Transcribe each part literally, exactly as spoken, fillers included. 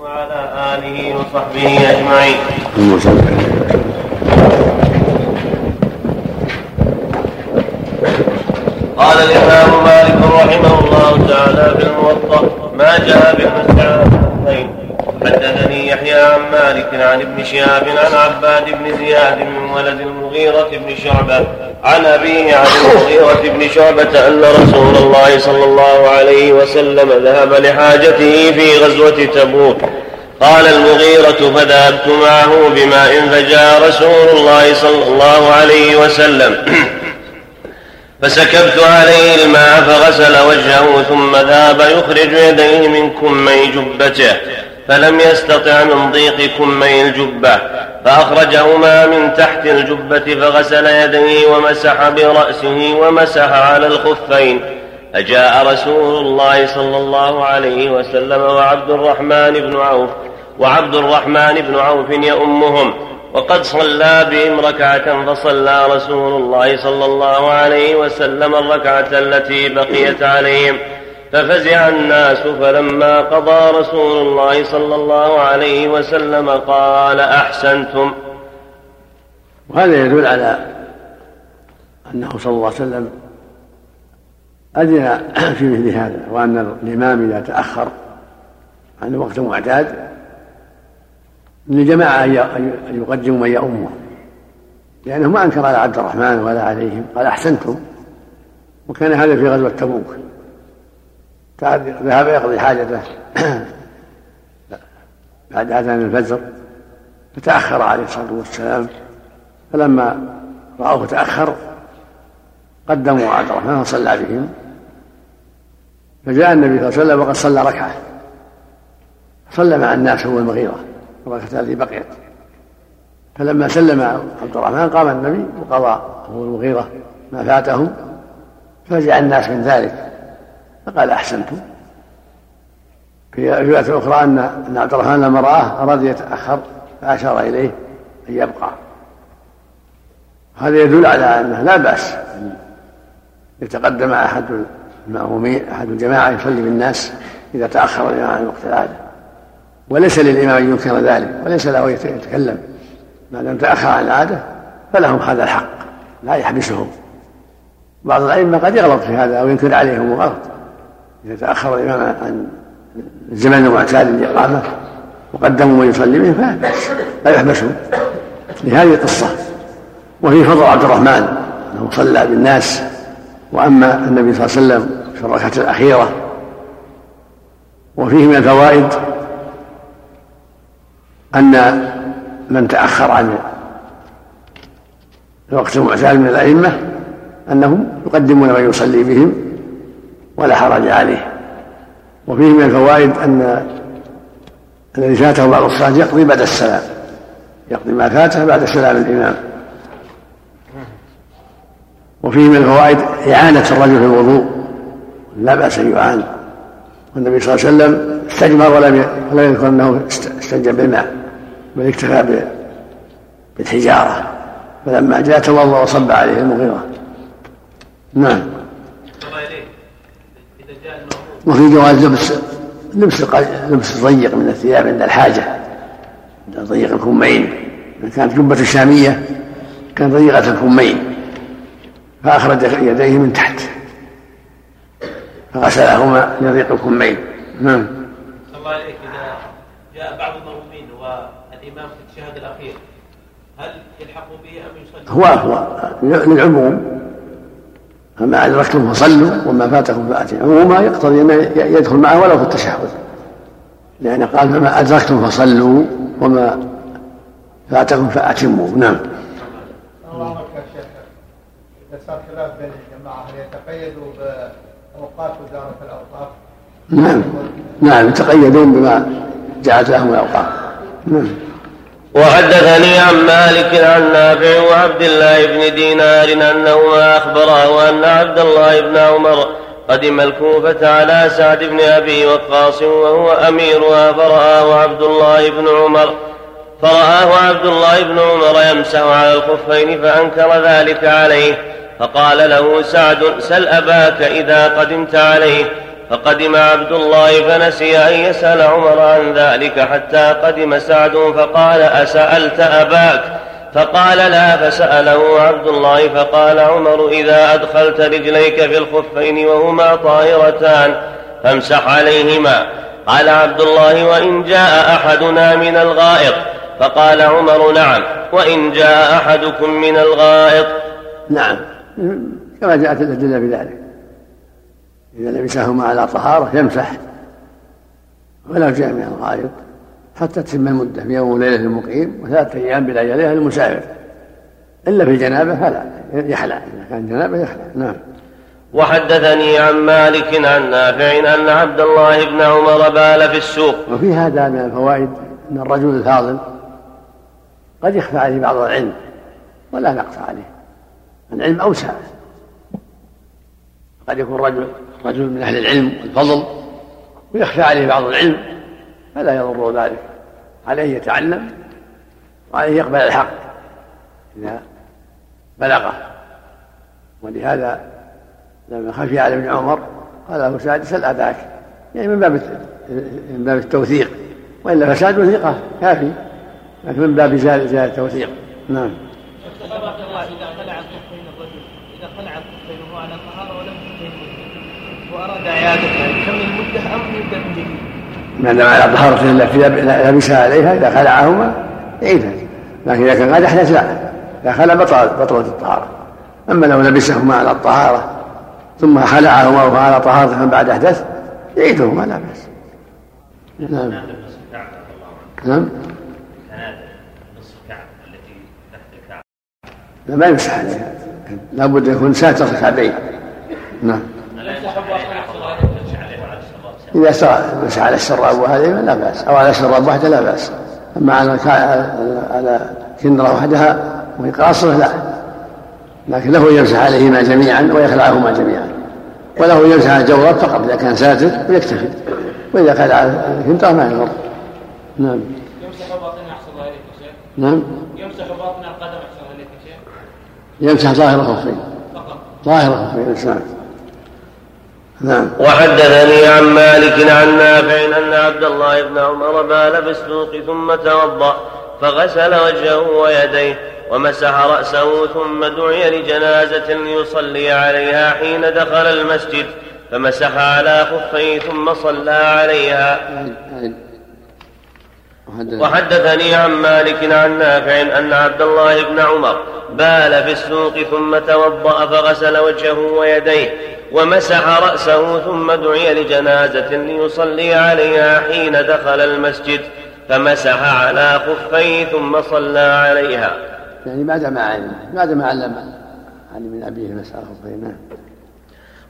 وعلى آله وصحبه أجمعين. قال الإمام مالك رحمه الله تعالى في الموطأ: ما جاء بالمسعودين. حدثني يحيى عن مالك عن ابن شهاب عن عباد بن زياد من ولد المغيرة بن شعبة عن أبيه عن المغيرة بن شعبة أن رسول الله صلى الله عليه وسلم ذهب لحاجته في غزوة تبوك. قال المغيرة: فذهبت معه بماء فجاء رسول الله صلى الله عليه وسلم فسكبت عليه الماء فغسل وجهه ثم ذهب يخرج يديه من كمي جبته فلم يستطع من ضيق كمي الجبة فأخرجهما من تحت الجبة فغسل يديه ومسح برأسه ومسح على الخفين. فجاء رسول الله صلى الله عليه وسلم وعبد الرحمن بن عوف وعبد الرحمن بن عوف يؤمهم وقد صلى بهم ركعة، فصلى رسول الله صلى الله عليه وسلم الركعة التي بقيت عليهم ففزع الناس. فلما قضى رسول الله صلى الله عليه وسلم قال: أحسنتم. وهذا يدل على أنه صلى الله عليه وسلم أذن في مثل هذا، وأن الإمام إذا تأخر عن وقت معتاد للجماعة أن يقدموا من يؤمه، لأنه ما أنكر على عبد الرحمن ولا عليهم، قال أحسنتم. وكان هذا في غزوة تبوك، ذهب يقضي حاجته بعد أذان الفجر فتأخر عليه الصلاة والسلام، فلما رأوه تأخر قدموا عبد الرحمن وصلى بهم. فجاء النبي صلى الله عليه وسلم وقد صلى ركعة، صلى مع الناس هو المغيرة الركعة التي بقيت. فلما سلم عبد الرحمن قام النبي وقضى هو المغيرة ما فاته، ففزع الناس من ذلك فقال أحسنتم. في رواية أخرى أن عبد الرحمن لما رآه أراد يتأخر فأشار إليه أن يبقى. هذا يدل على أنه لا بأس أن يتقدم أحد المأمومين أحد الجماعة يصلي بالناس إذا تأخر الإمام عن وقت العادة، وليس للإمام أن ينكر ذلك، وليس له يتكلم ما لم تأخر عن العادة، فلهم هذا الحق لا يحبسهم. بعض الأئمة قد يغلط في هذا أو ينكر عليهم وغلط، إذا تأخر الإمام عن الزمن المعتاد للإقامة وقدموا من يصلي به فلا بأس، لا يحبسهم لهذه القصة. وفي فضل عبد الرحمن أنه صلى بالناس، وأما النبي صلى الله عليه وسلم في الركعة الأخيرة. وفيه من الفوائد أن من تأخر عن الوقت المعتاد من الأئمة أنهم يقدمون من يصلي بهم ولا حرج عليه. وفيه من الفوائد أن الذي فاته بعض الصلاة يقضي بعد السلام، يقضي ما فاته بعد السلام الإمام. وفيه من الفوائد إعانة الرجل في الوضوء، لا بأس أن يعان، والنبي صلى الله عليه وسلم استجمر ولا يذكر أنه استنجى بالماء بل اكتفى بالحجارة، فلما جاء توضأ وصب عليه المغيرة. نعم. وفي جواز لبس لبس لبس ضيق من الثياب عند الحاجة، عند ضيق الكمين. كانت جبة الشامية كانت ضيقة الكمين، فأخرج يديه من تحت فغسلهما لضيق الكمين. نعم. الله عليك، إذا جاء بعض المأمومين والإمام في الشهادة الأخير هل يلحق به أم يصلي؟ هو هو للعموم، فما أدركتم فصلوا وما فاتكم فأتوا. عموما يقتضي أن يدخل معه ولو في التشهد، لأن قال: فما أدركتم فصلوا وما فاتكم فأتموا. نعم. الله أمرك يا شيخ، إذا صار خلاف بين الجماعة هل يتقيدوا بأوقات وزارة الأوقاف؟ نعم نعم يتقيدون بما جعلت لهم الأوقاف. نعم. وحدثني عن مالك عن نافع وعبد الله بن دينار أنهما أخبراه أن عبد الله بن عمر قدم الكوفة على سعد بن أبي وقاص وهو أميرها، فرآه عبد الله بن عمر فرآه عبد الله بن عمر يمسح على الخفين فأنكر ذلك عليه، فقال له سعد: سل أباك إذا قدمت عليه، فقدم عبد الله فنسي أن يسأل عمر عن ذلك حتى قدم سعد فقال أسألت أباك؟ فقال لا، فسأله عبد الله فقال عمر إذا أدخلت رجليك في الخفين وهما طاهرتان فامسح عليهما. قال عبد الله وإن جاء أحدنا من الغائط؟ فقال عمر نعم، وإن جاء أحدكم من الغائط. نعم، كما جاءت الأدلة بذلك، إذا لبسهما على طهارة يمسح ولو جاء من الغائط حتى تتم المدة يوم وليلة المقيم وثلاثة أيام بلياليها المسافر، إلا في الجنابة فلا يحلى، إذا كان جنابة يحلى. نعم. وحدثني عن مالك عن نافع أن عبد الله بن عمر بال في السوق. وفي هذا من الفوائد أن الرجل الفاضل قد يخفى عليه بعض العلم ولا نقص عليه، العلم أوسع، قد يكون رجل رجل من أهل العلم والفضل ويخفى عليه بعض العلم، فلا يضر ذلك، عليه يتعلم وعليه يقبل الحق إذا بلغه. ولهذا لما خفي علي بن عمر قال له سعد سل أباك، يعني من باب من باب التوثيق، وإلا فسعد وثيقة كافي، لكن من باب زيادة التوثيق. نعم. وأراد عيادتها كم المدة أم يبدأ من جديد؟ لأنه على طهارة إلا لبسها عليها، إذا خلعهما يعيدها، لكن إذا كان قد أحدث لا، إذا خلع بطلت الطهارة. أما لو لبسهما على الطهارة ثم خلعهما وهو على طهارة بعد أحدث يعيدهما لا بأس. نعم. نعم. لا ما يمسح عليها، لابد يكون ساتر الكعبين. نعم. إذا سرع مش على الشراب وهذه لا بأس، أو على الشراب وحده لا بأس، أما على على كنرة وحدها وهي قاصرة لا، لكن له يمسح عليهما جميعا ويخلعهما جميعا، وله يمسح على الجورب فقط إذا كان ساتر ويكتفي، وإذا كان على كنرة ما يضر. نعم. يمسح باطن أحسن ظاهره شيء. نعم. يمسح باطن القدم أحسن ظاهره شيء. يمسح ظاهر الخفين فقط. ظاهر الخفين الإنسان. نعم. وحدثني عن مالك عن نافع أن عبد الله بن عمر بال في السوق ثم توضأ فغسل وجهه ويديه ومسح رأسه، ثم دعي لجنازة ليصلي عليها حين دخل المسجد فمسح على خفيه ثم صلى عليها. وحدثني عن مالك عن نافع أن عبد الله بن عمر بال في السوق ثم توضأ فغسل وجهه ويديه ومسح رأسه، ثم دعي لجنازة ليصلي عليها حين دخل المسجد فمسح على خفيه ثم صلى عليها. يعني ما دام علم ما دام علم علي من أبيه مسح خفيه.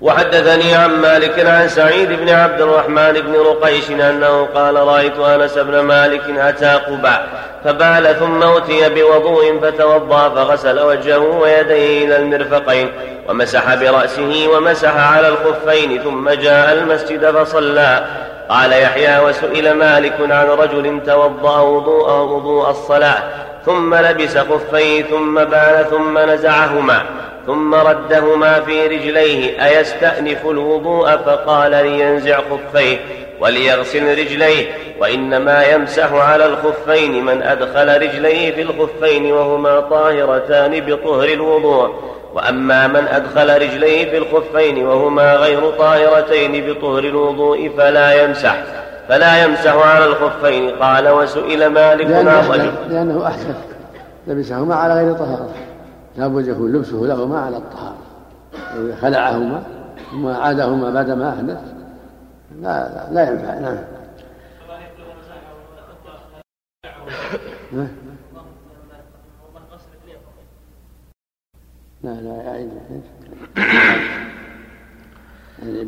وحدثني عن مالك عن سعيد بن عبد الرحمن بن رقيش أنه قال رأيت أنس بن مالك أتى قباء فبال ثم أتي بوضوء فتوضأ فغسل وجهه ويديه إلى المرفقين ومسح برأسه ومسح على الخفين، ثم جاء المسجد فصلى. قال يحيى وسئل مالك عن رجل توضأ وضوءه وضوء الصلاة ثم لبس خفيه ثم بال ثم نزعهما ثم ردهما في رجليه أيستأنف الوضوء؟ فقال لينزع خفيه وليغسل رجليه، وإنما يمسح على الخفين من أدخل رجليه في الخفين وهما طاهرتان بطهر الوضوء، وأما من أدخل رجليه في الخفين وهما غير طاهرتين بطهر الوضوء فلا يمسح فلا يمسح على الخفين. قال وسئل مالك عن رجل لأنه أحدث لبسهما على غير طهارة، لا بد يكون لبسه لهما على الطهارة، خلعهما ثم عادهما بعد ما أحدث لا لا, لا ينفع. نعم. لا لا يعيد.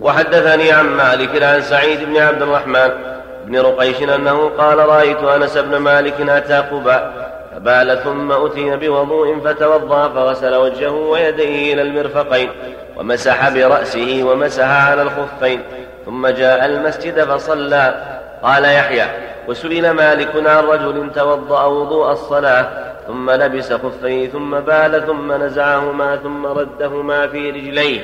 وحدثني عن مالك عن سعيد بن عبد الرحمن بن رقيش أنه قال رأيت أنس بن مالك أتى قباء فبال ثم أتي بوضوء فتوضأ فغسل وجهه ويديه إلى المرفقين ومسح برأسه ومسح على الخفين ثم جاء المسجد فصلى. قال يحيى وسئل مالك عن رجل توضأ وضوء الصلاة ثم لبس خفيه ثم بال ثم نزعهما ثم ردهما في رجليه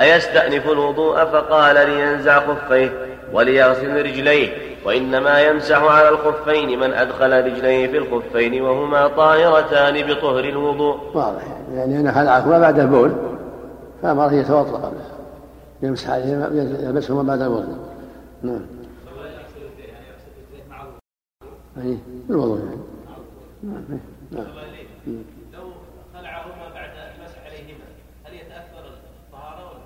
أيستأنف الوضوء؟ فقال لينزع خفيه وليغسل رجليه، وإنما يمسح على الخفين من أدخل رجليه في الخفين وهما طاهرتان بطهر الوضوء. واضح يعني أنه خلعهما بعد البول فأمره يتوضأ قبله يمسح عليهما يلبسهما بعد البول. نعم أي الوضوء يعني. نعم نعم لو خلعهما بعد المسح عليهما هل يتأثر الطهارة ولا؟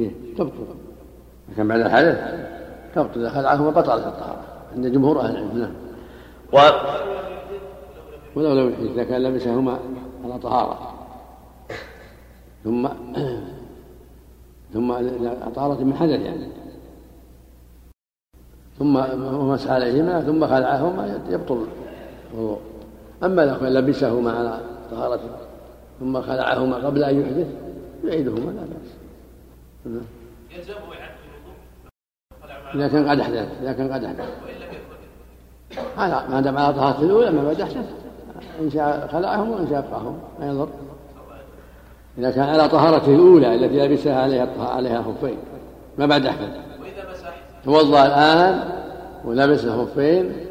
إيه تبطل لكن بعد الحدث تبطل، إذا خلعهما بطلت الطهارة عند جمهور أهل العلم. نعم ولو لم يحدث إذا كان لمسهما على طهارة ثم ثم طهارة من حدث يعني ثم مسح عليهما ثم خلعهما يبطل الوضوء. أما لو لبسهما على طهارته ثم خلعهما قبل أن يحدث يعيدهما لا بأس. يلزمه إعادة الوضوء إذا كان قد أحدث إذا كان قد أحدث هذا ما دام على طهارته الأولى ما بعد أحدث إن شاء خلعهم وإن شاء أبقاهم ما يضر. إذا كان على طهارته الأولى التي لبسها عليها عليها خفين ما بعد أحدث توضأ الآن ولبس الخفين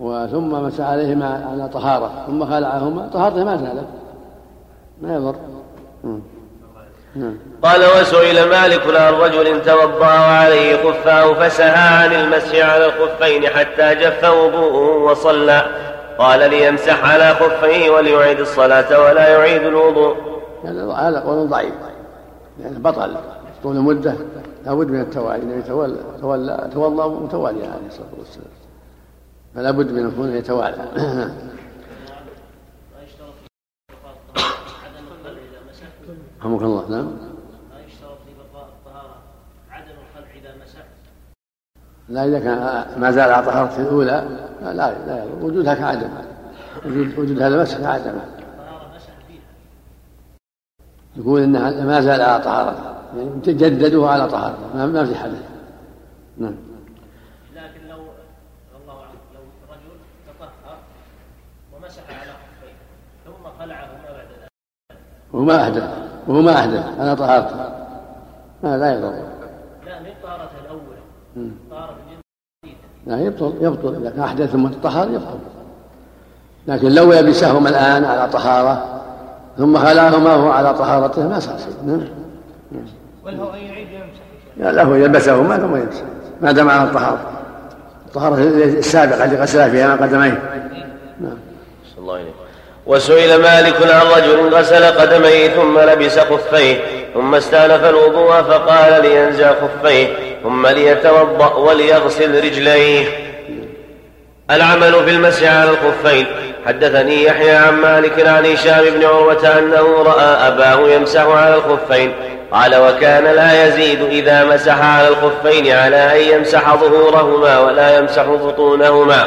وثم مسح عليهما على طهارة ثم خلعهما طهارته ما زالت ما يضر. قال وسئل مالك عن رجل توضأ عليه خفاه فسهى عن المسح على الخفين حتى جف وضوءه وصلى، قال ليمسح على خفيه وليعيد الصلاة ولا يعيد الوضوء. هذا قول ضعيف يعني بطل طول مدة لا بد من التوالي يعني يتولى تولى تولى متوالي عليه الصلاة والسلام فلا بد من أن يتوالى. رحمك الله. نعم لا يشترط لبقاء الطهارة عدم الخلع إذا مسح لا إذا كان ما زال على طهارته الأولى لا لا وجودها كعدم وجودها المسح كعدم يقول إنها ما زال على طهارته يعني تجددوها على طهارته ما في حدث. نعم لكن لو الله عنه لو رجل تطهر ومسح على خفيه ثم خلعهما بعد ذلك وما أحدث وما أحدث على طهارته لا يضر لا من طهارته الأولى طهارة جديدة لا يبطل يبطل إذا كان أحدث ثم تطهر يبطل. لكن لو يلبسهما الآن على طهارة ثم خلعهما وهو على طهارته ما صار شيء. نعم وله أن يعيد يمسح لا له يلبسهما ثم يمسح ما دام على الطهارة الطهارة السابقة التي غسلها فيها ما قدميه. نعم صلى الله عليه وسلم. وسئل مالك عن رجل غسل قدميه ثم لبس خفيه ثم استأنف الوضوء فقال لينزع خفيه ثم ليتوضأ وليغسل رجليه. العمل في المسح على الخفين. حدثني يحيى عن مالك عن هشام بن عروة أنه رأى أباه يمسح على الخفين قال وكان لا يزيد إذا مسح على الخفين على أن يمسح ظهورهما ولا يمسح بطونهما.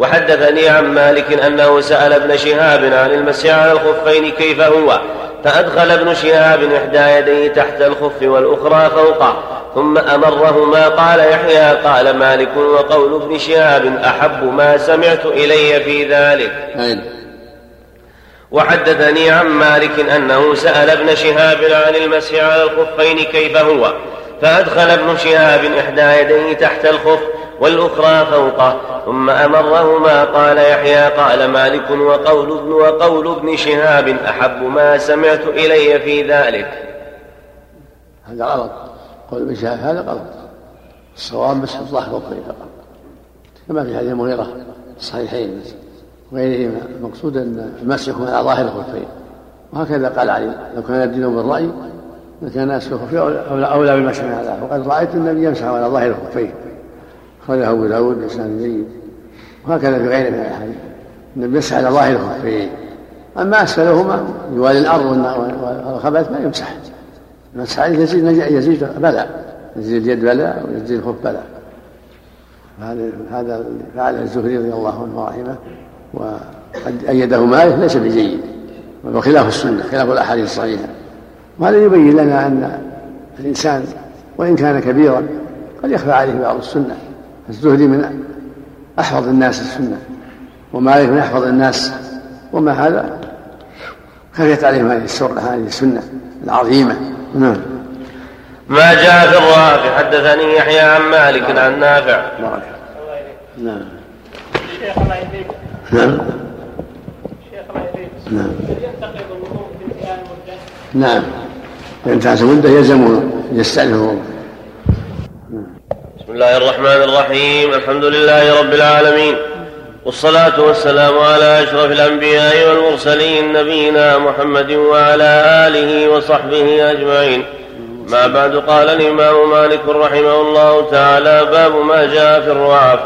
وحدثني عن مالك أنه سأل ابن شهاب عن المسح على الخفين كيف هو، فأدخل ابن شهاب إحدى يديه تحت الخف والأخرى فوقه ثم أمرهما. قال يحيى قال مالك وقول ابن شهاب أحب ما سمعت إلي في ذلك. وحدثني عن مالك أنه سأل ابن شهاب عن المسح على الخفين كيف هو، فأدخل ابن شهاب إحدى يديه تحت الخف والأخرى فوقه ثم أمرهما. قال يحيى قال مالك وقول ابن وقول ابن شهاب أحب ما سمعت إلي في ذلك. هذا غلط، قول ابن شهاب هذا غلط، الصواب مسح الظهر والخفين فقط كما في هذه المغيرة الصحيحين غيرهما، المقصود أن المسح على ظاهر الخفين وهكذا قال علي لو كان الدين بالرأي لكان أسفل الخفين أولى بالمسح على، وقد رأيت النبي يمسح على ظاهر الخفين خرجه أبو داود بإسناد جيد وهكذا في غيره من الأحاديث أن يمسح على ظاهر الخفين. أما أسفلهما يوالي الأرض والخبث ما يمسح المسح عليه يزيد يزيد بلاء يزيد اليد بلاء ويزيد الخف بلاء. هذا فعل الزهري رضي الله عنه ورحمه وقد أيده مالك ليس بجيد وخلاف السنة خلاف الأحاديث الصحيحة. وهذا يبين لنا أن الإنسان وإن كان كبيرا قد يخفى عليه بعض السنة. الزهري من أحفظ الناس السنة ومالك من أحفظ الناس وما هذا خفيت عليه هذه السنة العظيمة نعم. ما جاء في الرافع حدثني يحيى عن مالك عن نافع. نعم. نعم. الشيخ الله يهديك. نعم. الشيخ الله يهديك. نعم. ينتقض الوضوء بانتهاء المدة. نعم. انتهاء المدة يلزم يستأنف الوضوء. بسم الله الرحمن الرحيم. الحمد لله رب العالمين. والصلاة والسلام على أشرف الأنبياء والمرسلين نبينا محمد وعلى آله وصحبه أجمعين. ما بعد. قال الإمام مالك رحمه الله تعالى: باب ما جاء في الرعاف.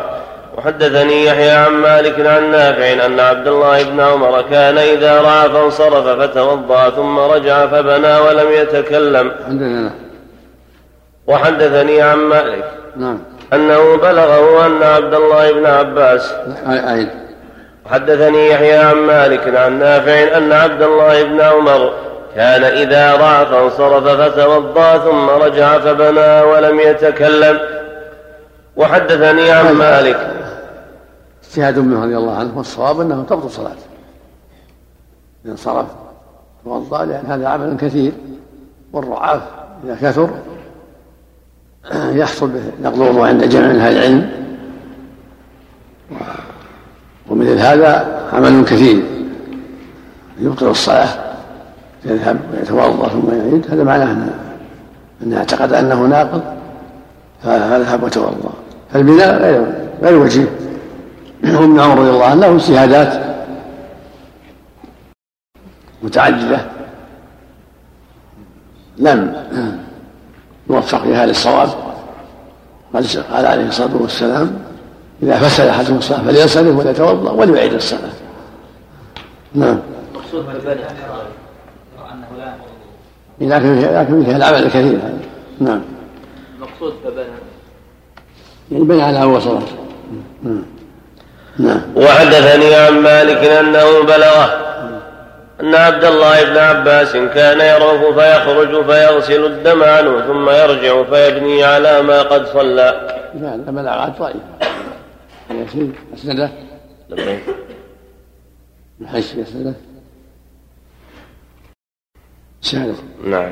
وحدثني يحيى عن مالك عن نافع أن عبد الله بن عمر كان إذا رعى فانصرف فتوضأ ثم رجع فبنى ولم يتكلم. وحدثني عن مالك نعم أنه بلغه أن عبد الله بن عباس. حدثني يحيى عن مالك عن نافع أن عبد الله بن عمر كان إذا رعى فانصرف فتوضأ ثم رجع فبنى ولم يتكلم. وحدثني عن مالك اجتهاد منه رضي الله عنه. والصواب أنه تبطل صلاة انصرف توضأ، لأن هذا عمل كثير، والرعاف إذا كثر يحصل به نقض الوضوء عند جمع من اهل العلم، ومثل هذا عمل كثير يبطل الصلاه، يذهب ويتوضا ثم يعيد. هذا معناه انه اعتقد انه ناقض فيذهب ويتوضا. فالبناء غير وجيب. ابن عمر رضي الله عنه له اجتهادات متعدده لم يوفق لها للصواب. قال عليه الصلاة والسلام: إذا فسد أحدكم الصلاة فلينصرف وليتوضأ وليعيد الصلاة. نعم. مقصود بالبناء لكن لكن فيها العمل الكثير. نعم. مقصود بالبناء يعني بنى على أول صلاة. نعم. نعم. وحدثني عن مالك أنه بلغه أن عبد الله بن عباس كان يروه فيخرج فيغسل الدم عنه ثم يرجع فيبني على ما قد صلى. لا لما لا عاد طائف يسير أسنده لما يحش أسنده شارف. نعم.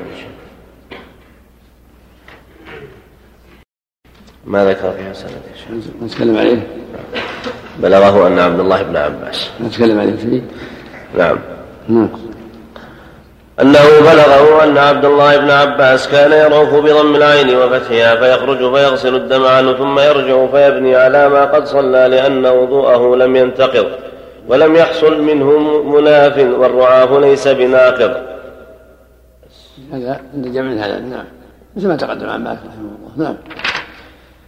ما ذكر فيها سنده نتكلم عليه. بلغه أن عبد الله بن عباس نتكلم عليه فيه. نعم. أنه بلغه أن عبد الله بن عباس كان يروف بضم العين وفتحها فيخرج فيغسل الدم عنه ثم يرجع فيبني على ما قد صلى، لأن وضوءه لم ينتقض ولم يحصل منه مناف، والرعاف ليس بناقض. هذا عند جمع هذا. نعم. مثل ما تقدم عن مالك رحمه الله. نعم.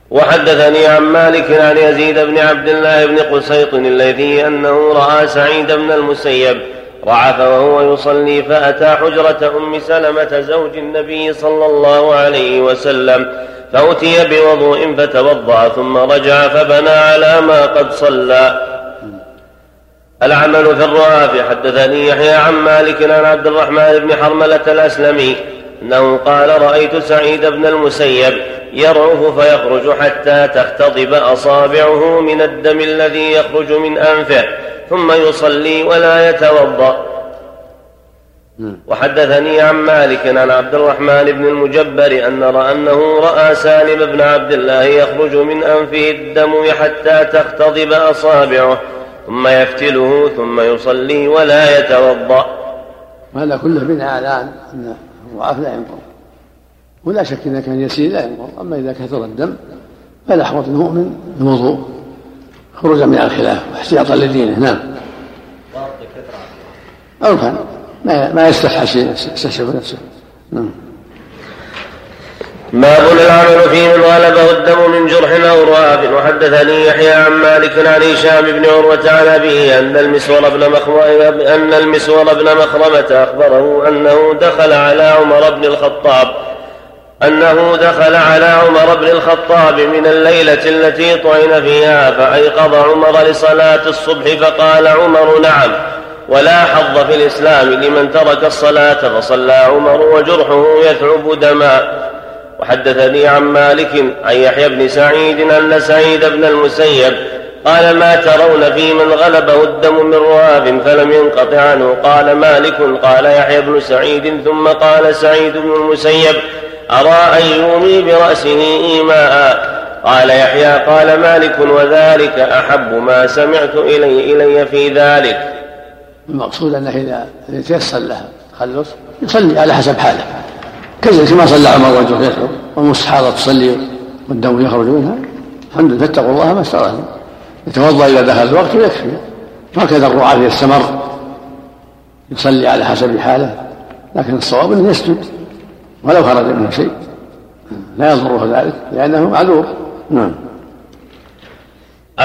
وحدثني عن مالك عن يزيد بن عبد الله بن قسيط الذي أنه رأى سعيد بن المسيب رعف وهو يصلي فأتى حجرة أم سلمة زوج النبي صلى الله عليه وسلم فأتي بوضوء فتوضأ ثم رجع فبنى على ما قد صلى. العمل في الرعاف. حدثني يحيى عن مالك عن عبد الرحمن بن حرملة الأسلمي أنه قال: رأيت سعيد بن المسيب يرعف فيخرج حتى تختضب أصابعه من الدم الذي يخرج من أنفه ثم يصلي ولا يتوضأ. وحدثني عن مالك عن عبد الرحمن بن المجبر أن أنه رأى سالم بن عبد الله يخرج من أنفه الدم حتى تختضب أصابعه ثم يفتله ثم يصلي ولا يتوضأ. هذا كله بناء على أن الرعاف لا ينقض، ولا شك إذا كان يسير لا ينقض. أما إذا كثر الدم فلا حوط المؤمن الوضوء خروجا من الخلاف واحتياطا لدينه. نعم. أو كان ما يستحى شيء يستشف نفسه. نعم. باب العمل في من غلبه الدم من جرح أو رعاف. وحدثني يحيى عن مالك عن هشام بن عروة عن أبيه أن المسور بن مخرمة أن المسور بن مخرمة أخبره أنه دخل على عمر بن الخطاب أنه دخل على عمر بن الخطاب من الليلة التي طعن فيها فأيقظ عمر لصلاة الصبح فقال عمر: نعم. ولا حظ في الإسلام لمن ترك الصلاة. فصلى عمر وجرحه يثعب دما. وحدثني عن مالك عن يحيى بن سعيد أن سعيد بن المسيب قال: ما ترون في من غلبه الدم من رهاب فلم ينقطع عنه؟ قال مالك: قال يحيى بن سعيد، ثم قال سعيد بن المسيب: أرى أن يومي برأسه إيماء. قال يحيى: قال مالك: وذلك أحب ما سمعت إلي إلي في ذلك. المقصود أنه إذا يتيسر لها خلص يصلي على حسب حاله، كذلك ما صلى عمر وجهه يخرج والمستحاضة تصلي والدم يخرج منها. الحمد لله، فاتقوا الله ما استطعتم، يتوضأ إذا دخل الوقت ويكفي. هكذا الرعاة يستمر يصلي على حسب حاله، لكن الصواب أنه يسجد ولو خرج منه شيء لا يضره ذلك لأنه عدو. نعم.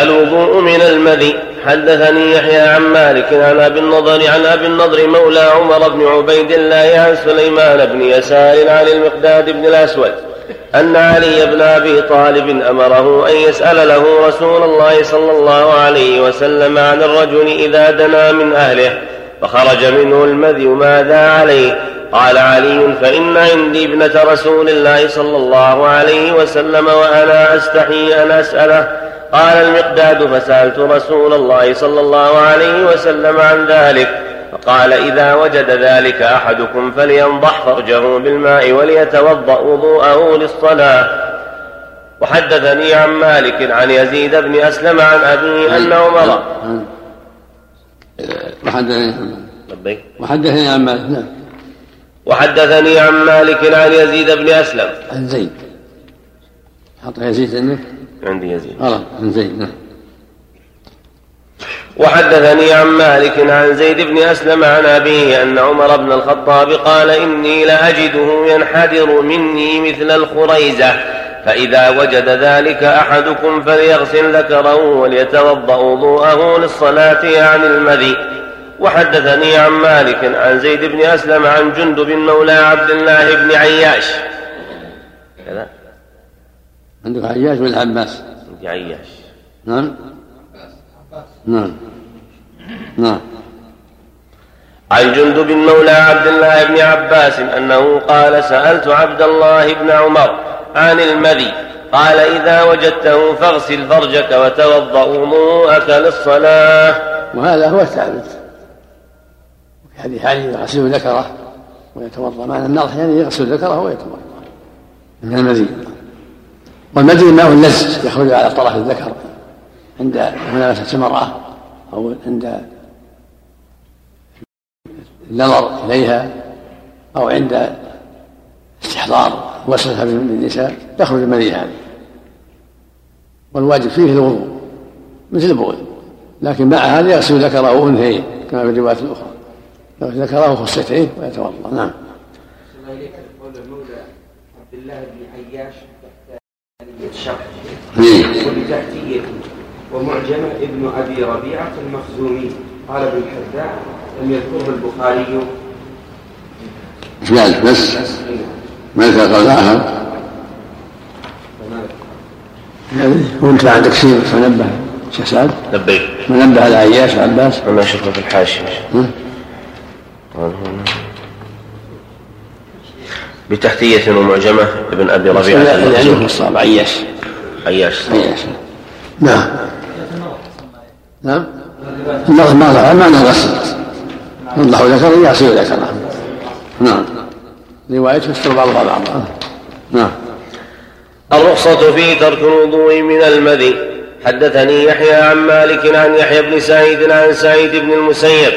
الوضوء من المذي. حدثني يحيى عن مالك عن أبي النضر عن أبي النضر مولى عمر بن عبيد الله عن سليمان بن يسار عن المقداد بن الأسود أن علي بن أبي طالب أمره أن يسأل له رسول الله صلى الله عليه وسلم عن الرجل إذا دنا من أهله فخرج منه المذي ماذا عليه؟ قال علي: فإن عندي ابنة رسول الله صلى الله عليه وسلم وأنا أستحي أن أسأله. قال المقداد: فسألت رسول الله صلى الله عليه وسلم عن ذلك فقال: إذا وجد ذلك أحدكم فلينضح فرجه بالماء وليتوضأ وضوءه للصلاة. وحدثني عن مالك عن يزيد بن أسلم عن أبيه أن عمر وحدثني عن مالك وحدثني عن مالك عن يزيد بن أسلم عن زيد. حط يزيد عندك؟ عندي يزيد. اه عن زيد. نعم. وحدثني عن مالك عن زيد بن أسلم عن أبيه أن عمر بن الخطاب قال: إني لأجده ينحدر مني مثل الخريزة، فإذا وجد ذلك أحدكم فليغسل ذكره وليتوضأ وضوءه للصلاة عن المذي. وحدثني عن مالك عن زيد بن أسلم عن جندب مولى عبد الله بن عياش. كذا عندك عياش ولا عباس؟ عندي عياش. نعم نعم نعم. عن جندب مولى عبد الله بن عباس أنه قال: سألت عبد الله بن عمر عن المذي قال: إذا وجدته فاغسل فرجك وتوضأ وضوءك للصلاة. وهذا هو الثابت هذه حالي يغسل ذكره ويتوضأ. معنى النضح يعني يغسل ذكره ويتوضأ من المذي. والمذي ماء اللزج يخرج على طرف الذكر عند منافسة المرأة أو عند النظر إليها أو عند استحضار وصلها بالنساء تخرج المذي هذا. والواجب فيه الوضوء مثل البول، لكن مع هذا يغسل ذكره وأنثيه كما في الروايات الأخرى لو ذكره خصيتيه ويتوضأ. نعم. المولى عبد الله بن عياش تحت ولتحتيه ومعجمة ابن أبي ربيعة المخزومي قال ابن الحذاء لم يذكره البخاري. فعل بس ماذا قالها؟ وانت عندك شيء فنبه شيخ سعد. لبيك منبه على عياش وعباس وما شفنا في الحاشية بتحتية ومعجمة ابن أبي ربيعة يعني الصعب عياش عياش عياش. نعم نعم. النظر ما نغسل نضح ذكره يغسل ذكره. نعم. رواية يستر بعضها بعضها. نعم. الرخصة في ترك الوضوء من المذي. حدثني يحيى عن مالك عن يحيى بن سعيد عن سعيد بن المسيب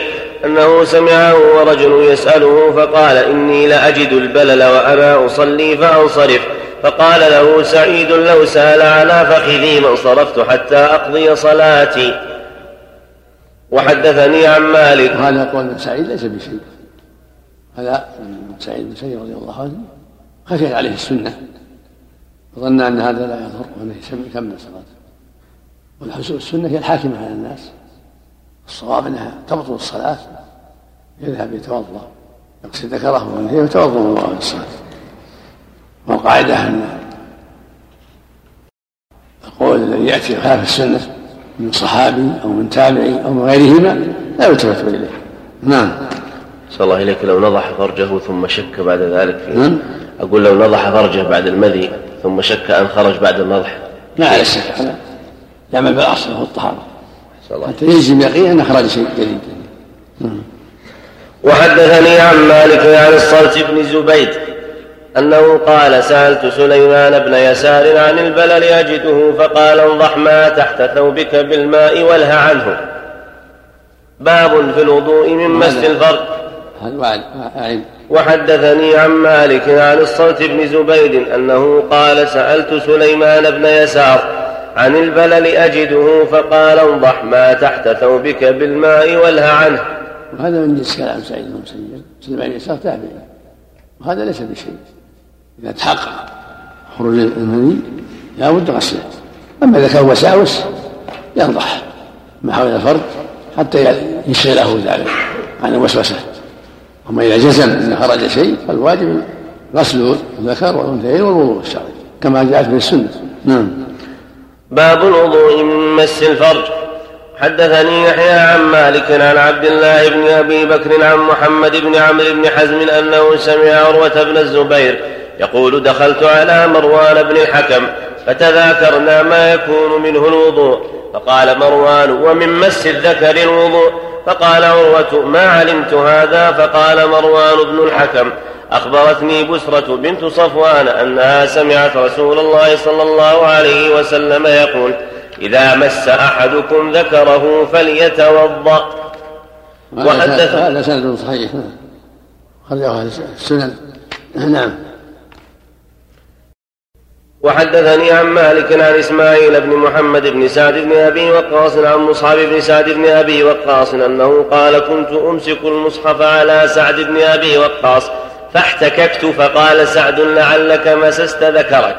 أنه سمعه ورجل يسأله فقال: إني لأجد البلل وأنا أصلي فأنصرف. فقال له سعيد: لو سأل على فخذي من صرفت حتى أقضي صلاتي. وحدثني عن مالك. هذا قول سعيد ليس بشيء. هذا سعيد بن سعيد رضي الله عنه خشيت عليه السنة وظن أن هذا لا يضر وأنه يكمل صلاته. والحسن السنة هي الحاكمة على الناس. الصواب انها تبطل الصلاه يذهب يتوضا يقصد ذكره وانثيه ويتوضا الله للصلاه. والقاعده ان القول الذي ياتي خلاف السنه من صحابي او من تابعي او من غيرهما لا يلتفت اليه. نعم. صلى الله عليك. لو نضح فرجه ثم شك بعد ذلك فيه. اقول لو نضح فرجه بعد المذي ثم شك ان خرج بعد النضح لا على الشك يعمل بالاصل وهو الطهاره حتى يجزم يقينا ان اخرج شيء جديد. وحدثني عن مالك عن الصلت بن زبيد انه قال: سالت سليمان بن يسار عن البلل اجده، فقال: انضح ما تحت ثوبك بالماء واله عنه. باب في الوضوء من مس الفرج. وحدثني عن مالك عن الصلت بن زبيد انه قال: سالت سليمان بن يسار عن البلل اجده، فقال: انضح ما تحت ثوبك بالماء واله عنه. وهذا من جنس كلام سعيد بن مسيب. سليمان بن يسار تابعي، وهذا ليس بشيء. اذا تحقق خروج المني لا بد غسله، اما اذا كان وساوس ينضح ما حول الفرد حتى يشغله ذلك عن الوسوسه. اما اذا جزم ان خرج شيء فالواجب غسله الذكر والانثيين والوضوء الشرعي كما جاءت من السنه. نعم. باب الوضوء من مس الفرج. حدثني يحيى عن مالك عن عبد الله بن أبي بكر عن محمد بن عمرو بن حزم أنه سمع عروة بن الزبير يقول: دخلت على مروان بن الحكم فتذاكرنا ما يكون منه الوضوء، فقال مروان: ومن مس الذكر الوضوء. فقال عروة: ما علمت هذا. فقال مروان بن الحكم: أخبرتني بسرة بنت صفوان أنها سمعت رسول الله صلى الله عليه وسلم يقول: إذا مس أحدكم ذكره فليتوضأ. وحدث هذا سند صحيح خرجه السنن. نعم. وحدثني عن مالك عن إسماعيل بن محمد بن سعد بن أبي وقاص عن مصعب بن سعد بن أبي وقاص أنه قال: كنت أمسك المصحف على سعد بن أبي وقاص فاحتككت، فقال سعد: لعلك مسست ذكرك.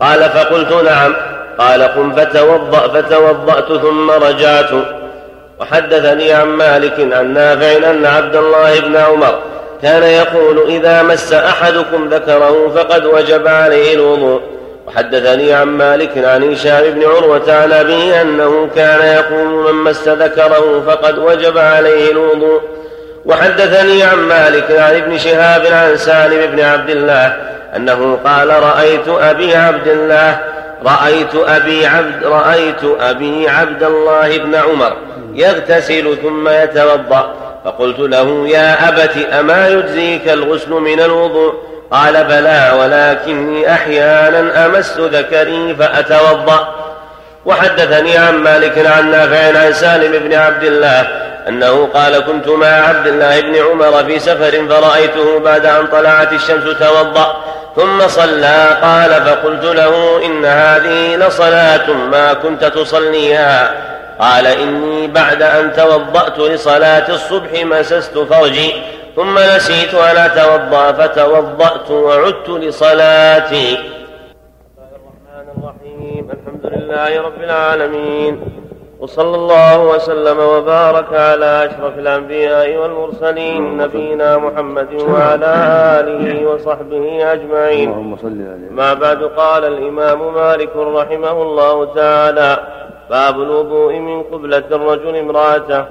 قال: فقلت: نعم. قال: قم فتوضأ. فتوضأت ثم رجعت. وحدثني عن مالك عن نافع أن عبد الله بن عمر كان يقول: إذا مس أحدكم ذكره فقد وجب عليه الوضوء. وحدثني عن مالك عن هشام بن عروة عن أبيه أنه كان يقول: من مس ذكره فقد وجب عليه الوضوء. وحدثني عن مالك عن ابن شهاب عن سالم بن عبد الله أنه قال: رأيت أبي عبد الله رأيت أبي عبد رأيت أبي عبد الله بن عمر يغتسل ثم يتوضأ، فقلت له: يا أبت، أما يجزيك الغسل من الوضوء؟ قال: بلى، ولكني أحيانا أمس ذكري فأتوضأ. وحدثني عن مالك عن نافع عن سالم بن عبد الله أنه قال: كنت مع عبد الله بن عمر في سفر فرأيته بعد أن طلعت الشمس توضأ ثم صلى. قال: فقلت له: إن هذه لصلاة ما كنت تصليها. قال: إني بعد أن توضأت لصلاة الصبح مسست فرجي ثم نسيت أن أتوضأ فتوضأت وعدت لصلاتي. الرحمن الرحيم. الحمد لله رب العالمين، وصلى الله وسلم وبارك على أشرف الأنبياء والمرسلين نبينا محمد وعلى آله وصحبه أجمعين. ما بعد. قال الإمام مالك رحمه الله تعالى: باب الوضوء من قبلة الرجل امرأته.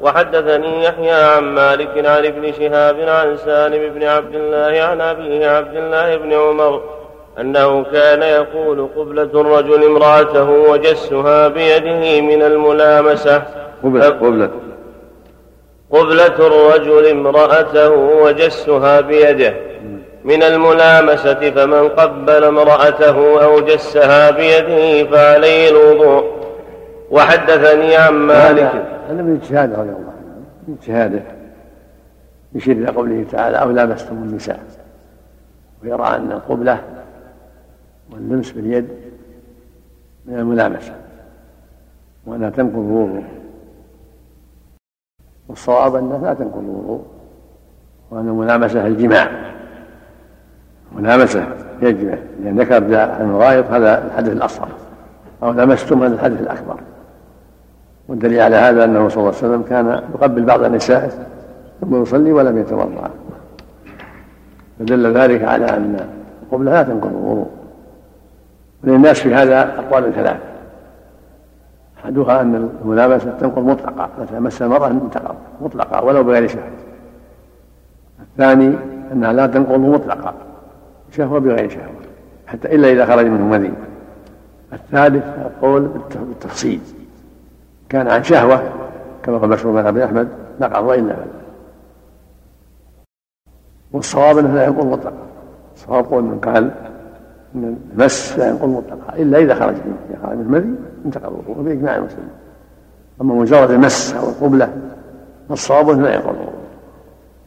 وحدثني يحيى عن مالك عن ابن شهاب عن سالم بن عبد الله عن أبيه عبد الله بن عمر أنه كان يقول: قبلة الرجل امرأته وجسها بيده من الملامسة. قبلة قبلة قبلة الرجل امرأته وجسها بيده من الملامسة، فمن قبل امرأته أو جسها بيده فعليه الوضوء. وحدثني عن مالك. هذا من اجتهاده رضي الله عنه، من اجتهاده يشير إلى قوله تعالى: أو لامستم النساء، ويرى أن القبلة واللمس باليد من الملامسة وأنها تنقض الوضوء، والصواب أنها لا تنقض الوضوء، وأن الملامسة الجماع، ملامسة يجمع، لأن ذكر جاء المغايط هذا الحدث الأصغر، أو لمستم هذا الحدث الأكبر. والدليل على هذا أنه صلى الله عليه وسلم كان يقبل بعض النساء ثم يصلي ولم يتوضأ، فدل ذلك على أن القبلة لا تنقض الوضوء. وللناس في هذا أقوال ثلاثة: أحدها أن الملامسة تنقض مطلقة، متى مس المرأة انتقض مطلقة ولو بغير شهوة. الثاني أنها لا تنقض مطلقة، شهوة بغير شهوة، حتى إلا إذا خرج منه مذي، الثالث القول بالتفصيل كان عن شهوة كما قال مشهور بن أبي أحمد نقعا وإلا فلا. والصواب أنه لا ينقل مطلقا، الصواب قول من قال أن المس لا ينقل مطلقا إلا إذا خرج منه، إذا خرج من المذي انتقل الوضوء بإجماع المسلمين. أما مجرد المس أو القبلة فالصواب أنه لا ينقل الوضوء،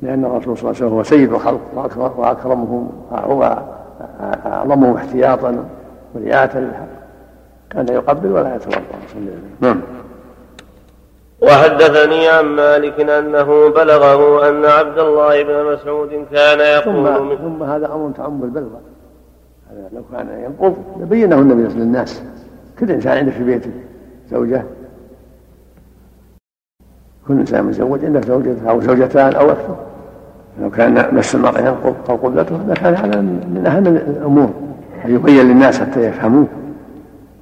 لأن الرسول صلى الله عليه وسلم هو سيد الخلق وأكرمهم وأعظمهم احتياطا ورئاة للحق، كان يقبل ولا يتوضأ. نعم. وحدثني عن مالك أنه بلغه أن عبد الله بن مسعود كان يقول ثم, ثم هذا أمر تعم بالبلغة، هذا لو كان ينقض بينه النبي للناس، كل إنسان عنده في بيته زوجة، كل إنسان متزوج عنده زوجة أو زوجتان أو أكثر، لو كان مس المرء ينقض أو قبلته لكان هذا من أهم الأمور أن يبين للناس حتى يفهموه،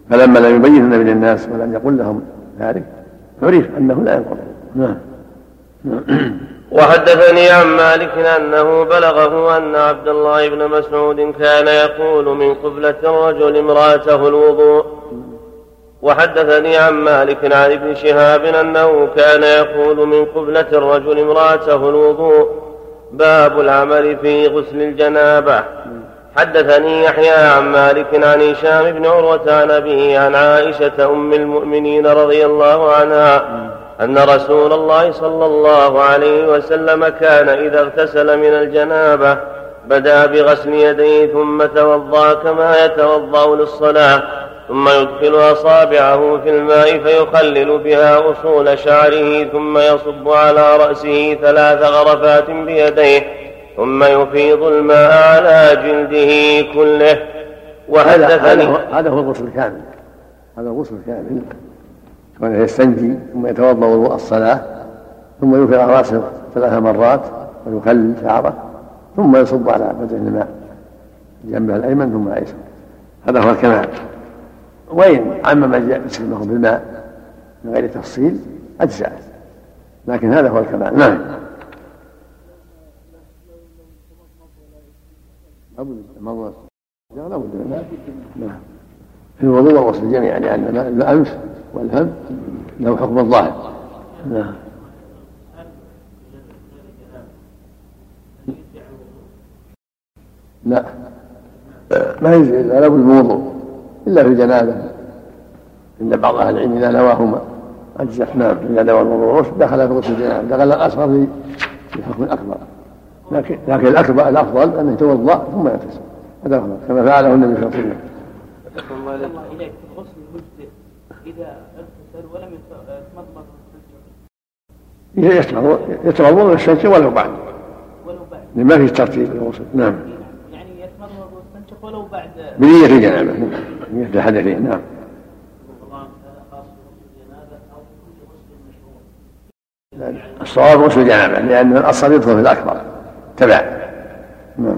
فلما لم يبين النبي للناس ولم يقل لهم ذلك عرف أنه لا ينقض. نعم. وحدثني عن مالك أنه بلغه أن عبد الله بن مسعود كان يقول من قبلة الرجل امرأته الوضوء. وحدثني عن مالك عن ابن شهاب أنه كان يقول من قبلة الرجل امرأته الوضوء. باب العمل في غسل الجنابة. حدثني يحيى عن مالك عن هشام بن عروة عن أبيه عن عائشة أم المؤمنين رضي الله عنها أن رسول الله صلى الله عليه وسلم كان إذا اغتسل من الجنابة بدأ بغسل يديه ثم توضأ كما يتوضأ للصلاة، ثم يدخل أصابعه في الماء فيخلل بها أصول شعره، ثم يصب على رأسه ثلاث غرفات بيديه، ثم يفيض الماء على جلده كله. وحدثني هذا هو الغسل الكامل، هذا الغسل الكامل كان يستنجي ثم يتوضأ وضوء الصلاة ثم يفيض على رأسه ثلاث مرات ويخلل شعره ثم يصب على بدنه الماء جنبه الأيمن ثم الأيسر، هذا هو الكمال. وإن عمم جسمه بالماء من غير تفصيل أجزأ، لكن هذا هو الكمال. نعم. أبدا لا بد منها في الوضوء والغسل جميعا، لأن يعني الأنف والفم له حكم الظاهر. نعم. لا ما يجري إلا لا بد من وضوء إلا في الجنابة، إن بعض أهل العلم إذا نواهما أجزأ. نعم. إذا نوى الوضوء دخل في غسل الجنابة، دخل الأصغر في الحكم الأكبر، لكن لكن الأكبر الأفضل أن يتوضأ ثم يغتسل، هذا هو كما فعله النبي صلى الله عليه وسلم. الله إليك غسل المجتهد إذا اغتسل ولم يتمضمض يستمر يتمضمض ويستنشق ولو بعد ولو بعد لما فيه ترتيب الغسل. نعم. يعني يتمضمض ويستنشق ولو بعد بنية الجنابة، بنية الحدثين. نعم. الصواب غسل الجنابة لأن الأصل يدخل في الأكبر تبع. نعم.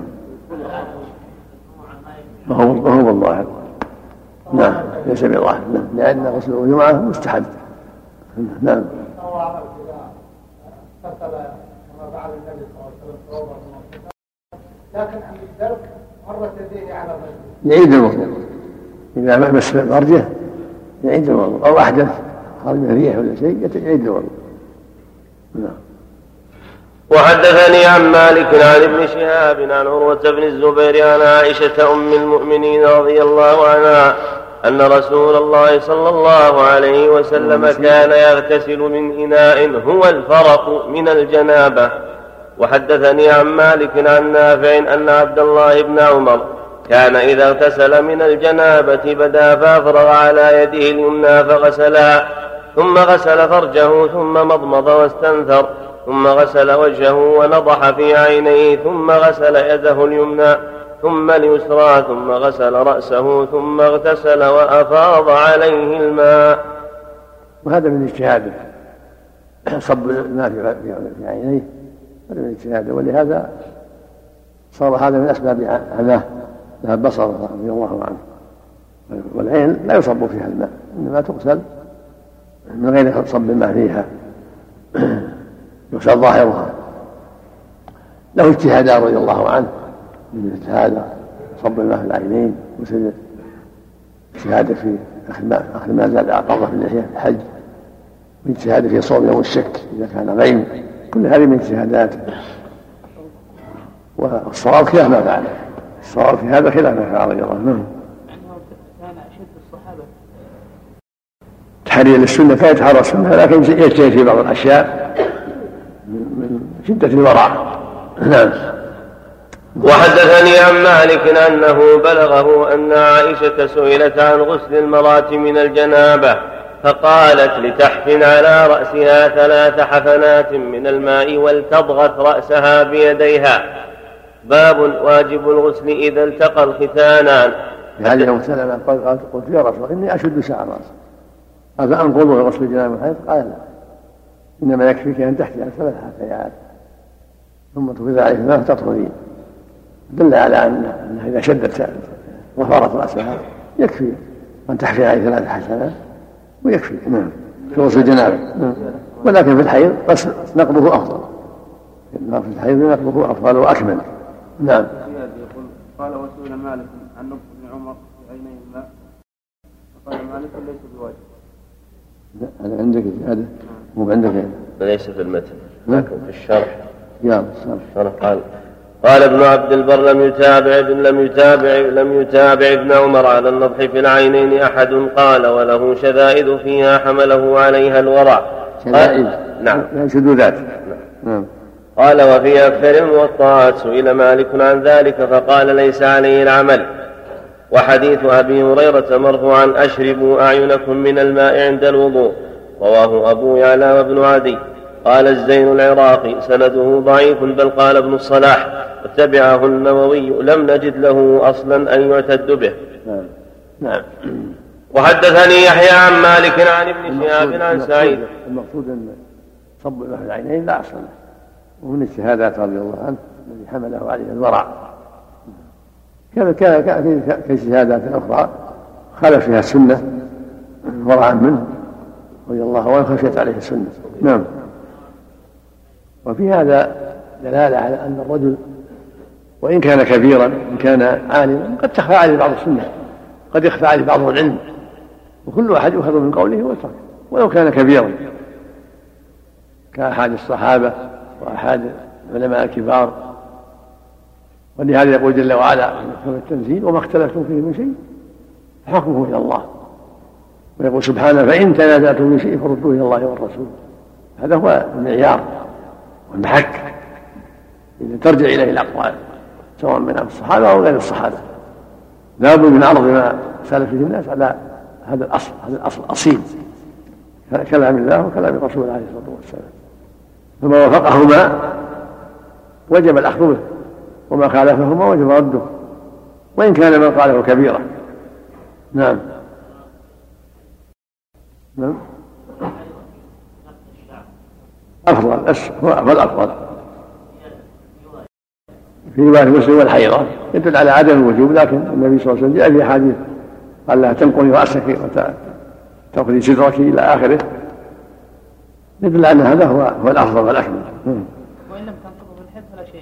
وهو والله. نعم. ليس بالله. نعم. لأن غسل الجمعة مستحب. نعم. لكن عند الدرك مرة يديه على رجله. يعيد الوضوء. إذا ما مس برجه يعيد الوضوء، أو أحدث خرج من ريح ولا شيء يعيد الوضوء. نعم. وحدثني عن مالك عن ابن شهاب عن عروة بن الزبير عن عائشة أم المؤمنين رضي الله عنها أن رسول الله صلى الله عليه وسلم كان يغتسل من إناء هو الفرق من الجنابة. وحدثني عن مالك عن نافع أن عبد الله بن عمر كان إذا اغتسل من الجنابة بدأ فأفرغ على يده اليمنى فغسلها، ثم غسل فرجه ثم مضمض واستنثر، ثم غسل وجهه ونضح في عينيه، ثم غسل يده اليمنى ثم اليسرى، ثم غسل رأسه ثم اغتسل وأفاض عليه الماء. وهذا من اجتهاده، صب الماء في عينيه، هذا من اجتهاده، ولهذا صار هذا من أسباب عماه، لها البصر رضي الله عنه. والعين لا يصب فيها الماء، إنما تغسل من غير صب الماء فيها، يغسل ظاهرها. له اجتهادات رضي الله عنه، من اجتهاد صب الماء في العينين وسجد اجتهاده في أخذ ما زاد أعطاه من ناحية الحج، واجتهاده في صوم يوم الشك إذا كان غيم، كل هذه من اجتهاداته. والصواب خلاف ما فعله، الصواب في هذا خلاف ما فعله رضي الله عنه. تحري للسنة فيتحرى السنة، لكن يجتهد في بعض الأشياء من شدة الورع. نعم. وحدثني عن مالك أنه بلغه أن عائشة سئلت عن غسل المرأة من الجنابة فقالت لتحفن على رأسها ثلاث حفنات من الماء ولتضغط رأسها بيديها. باب واجب الغسل إذا التقى الختانان. يعني لو سلم قالت قلت يا رسول إني أشد شعر رأسي هذا أنقضه غسل الجنابة الحيض؟ قال لا، إنما يكفيك أن تحفن على ثلاث حفنات ثم تفضل عليهما تطهرين. دل على أنها إذا شدت وفرت رأسها يكفي أن تحفي عليه ثلاث حسنات ويكفي في غسل الجنابة. ولكن في الحيض بس نقضه أفضل، في الحيض نقضه أفضل وأكمل. نعم. قال وسئل مالك عن نبض ابن عمر في عينيهما فقال مالك ليس بواجب. هذا عندك هذا مو عندك ليس في المتن لكن في الشرح. يا الشرح قال قال ابن عبد البر لم يتابع ابن لم يتابع لم يتابع ابن عمر على النضح في العينين أحد. قال وله شدائد فيها حمله عليها الورع. شدائد. نعم. شدودات. نعم. نعم. قال وفي أكثر الموطئات سئل مالك عن ذلك فقال ليس عليه العمل. وحديث أبي هريرة مرفوعا أشربوا أعينكم من الماء عند الوضوء رواه أبو يعلى وابن عدي. قال الزين العراقي سنده ضعيف، بل قال ابن الصلاح وتبعه النووي لم نجد له أصلا أن يعتد به. نعم. نعم. وحدثني يحيى عن مالك عن ابن شهاب عن سعيد. المقصود أن صب له العينين لا أصلا، ومن اجتهادات رضي الله عنه الذي حمله عليه الورع. كان كاجتهادات أخرى خالف فيها السنة ورعا منه رضي الله عنه خشيت عليه السنة. نعم. وفي هذا دلالة على أن الرجل وإن كان كبيرا إن كان عالما قد تخفى عليه بعض السنة، قد يخفى عليه بعض العلم، وكل أحد يؤخذ من قوله ويتركه ولو كان كبيرا، كأحد الصحابة وأحد العلماء الكبار. ولهذا يقول جل وعلا في التنزيل وما اختلفتم فيه من شيء فحكمه إلى الله، ويقول سبحانه فإن تنازعتم في شيء فردوه إلى الله والرسول. هذا هو المعيار والمحك إذا ترجع إليه الأقوال سواء من الصحابة أو غير الصحابة. لا بد من عرض ما سالف فيه الناس على هذا الأصل، هذا الأصل أصيل كلام الله وكلام الرسول عليه الصلاة والسلام. فما وافقهما وجب الأخذ به، وما خالفهما وجب رده، وإن كان من قاله كبيرة. نعم. نعم. أفضل هو الأفضل في رواية مسلم والحيضة يدل على عدم الوجوب، لكن النبي صلى الله عليه وسلم جاء في حديث قال لها تنقلي رأسك وتنقلي صدرك إلى آخره، يدل أن هذا هو, هو الأفضل والأكمل. وإن لم تنقضوا بالحيض فلا شيء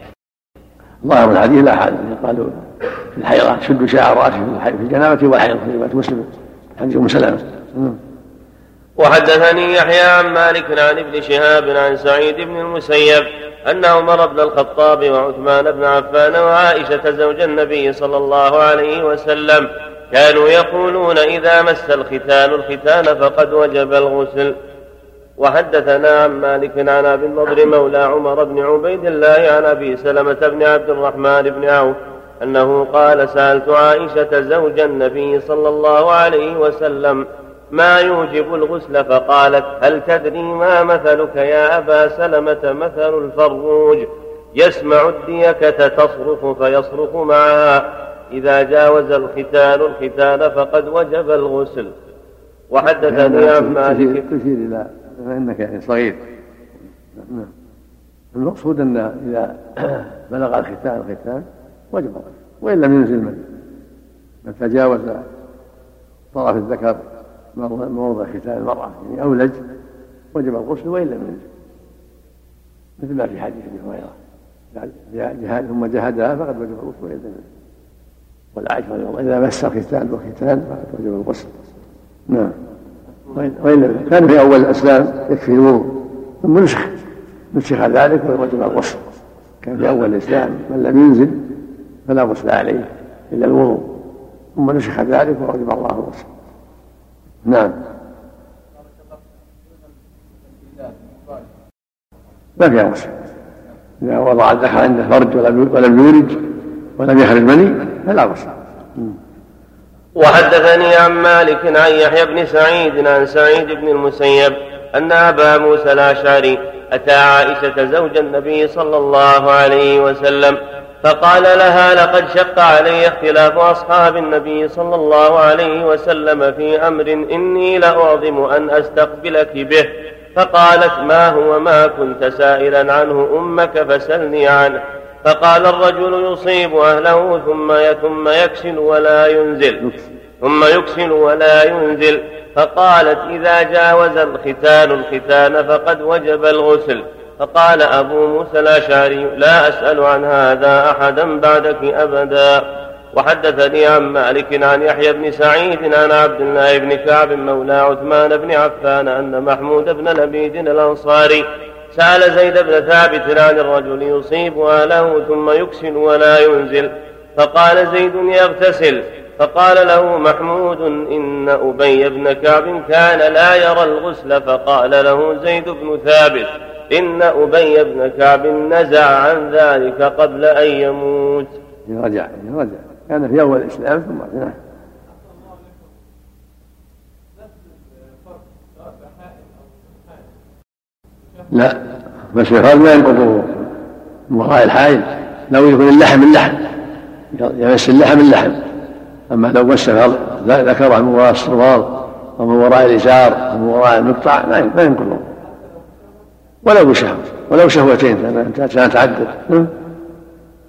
الله من الحديث لا حال. قالوا في الحيضة شد شعر رأسك في الجنابة والحيضة في رواية مسلم حديث أم سلمة. وحدثني يحيى عن مالك عن ابن شهاب عن سعيد بن المسيب أن عمر بن الخطاب وعثمان بن عفان وعائشة زوج النبي صلى الله عليه وسلم كانوا يقولون إذا مس الختان الختان فقد وجب الغسل. وحدثنا عن مالك عن أبي النضر مولى عمر بن عبيد الله عن أبي سلمة بن عبد الرحمن بن عوف أنه قال سألت عائشة زوج النبي صلى الله عليه وسلم ما يوجب الغسل فقالت هل تدري ما مثلك يا أبا سلمة؟ مثل الفروج يسمع الديكة تصرخ فيصرخ معها، إذا جاوز الختان الختان فقد وجب الغسل. وحدثني عن مالك تشير إلى أنك يعني صغير. المقصود أن إذا بلغ الختان الختان وجب الغسل، وإن لم ينزل منه من تجاوز طرف الذكر موضع ختان المرأة يعني أولج وجب الغسل وإن لم ينزل، مثل ما في حديث ابن هريرة ثم جهدها فقد وجب الغسل وإن لم ينزل. والعجل واليوم إذا مس الختان والختان فتوجب الغسل. نعم. وإن كان في أول الإسلام يكفي الوضوء ثم نسخ نسخ ذلك ووجب الغسل. كان في أول الإسلام من لم ينزل فلا غسل عليه إلا الوضوء ثم نسخ ذلك ووجب الله الغسل. نعم. ما فيها غسل إذا وضع الذكر عنده فرج ولم يولج ولم يخرج مني فلا غسل. وحدثني عن مالك عن يحيى بن سعيد عن سعيد بن المسيب أن أبا موسى الأشعري أتى عائشة زوج النبي صلى الله عليه وسلم فقال لها لقد شق علي اختلاف أصحاب النبي صلى الله عليه وسلم في أمر إني لأعظم أن أستقبلك به، فقالت ما هو ما كنت سائلا عنه أمك فسلني عنه، فقال الرجل يصيب أهله ثم ثم يكسل ولا ينزل ثم يكسل ولا ينزل، فقالت إذا جاوز الختان الختان فقد وجب الغسل. فقال أبو موسى الأشعري لا أسأل عن هذا أحدا بعدك أبدا. وحدثني عن مالك عن يحيى بن سعيد عن عبد الله بن كعب مولى عثمان بن عفان أن محمود بن نبيد الأنصاري سأل زيد بن ثابت عن الرجل يصيب أهله ثم يكسل ولا ينزل، فقال زيد يغتسل، فقال له محمود إن أبي بن كعب كان لا يرى الغسل، فقال له زيد بن ثابت إن أبي بن كعب نزع عن ذلك قبل أن يموت. رجع رجع كان في أول الإسلام ثم اعتناه. لا بس الخال ما ينقضه من وراء الحائل لو يكون اللحم اللحم يمس اللحم اللحم، أما لو مس ذكره من وراء السرار أو من وراء الإزار أو من وراء المقطع ما ينقضه ولو شهوة ولو شهوتين لا تعدد.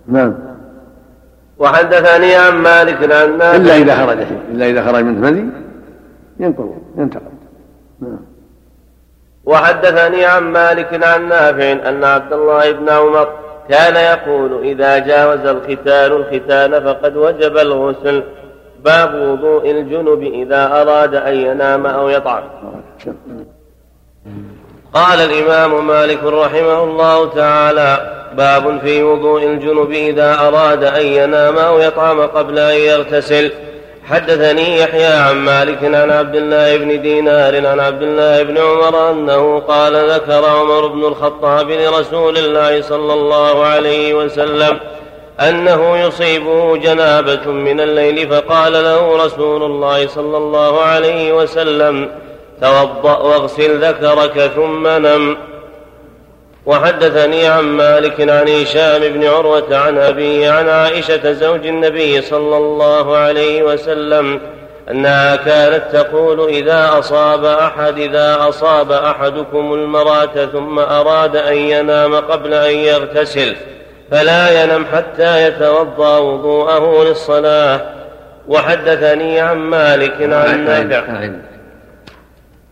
نعم. وحدثني عن مالك عن نافع إلا إذا خرج إلا إذا خرج من ثمني ينقضه ينتقض. نعم. وحدثني عن مالك عن نافع أن عبد الله بن عمر كان يقول إذا جاوز الختان الختان فقد وجب الغسل. باب وضوء الجنب إذا أراد أن ينام أو يطعم. قال الإمام مالك رحمه الله تعالى باب في وضوء الجنب إذا أراد أن ينام أو يطعم قبل أن يغتسل. حدثني يحيى عن مالك عن عبد الله بن دينار عن عبد الله بن عمر أنه قال ذكر عمر بن الخطاب لرسول الله صلى الله عليه وسلم أنه يصيبه جنابة من الليل، فقال له رسول الله صلى الله عليه وسلم توضأ واغسل ذكرك ثم نم. وحدثني عن مالك عن هشام بن عروة عن أبيه عن عائشة زوج النبي صلى الله عليه وسلم أنها كانت تقول إذا أصاب أحد إذا أصاب أحدكم المرأة ثم أراد أن ينام قبل أن يغتسل فلا ينم حتى يتوضأ وضوءه للصلاة. وحدثني عن مالك عن نافع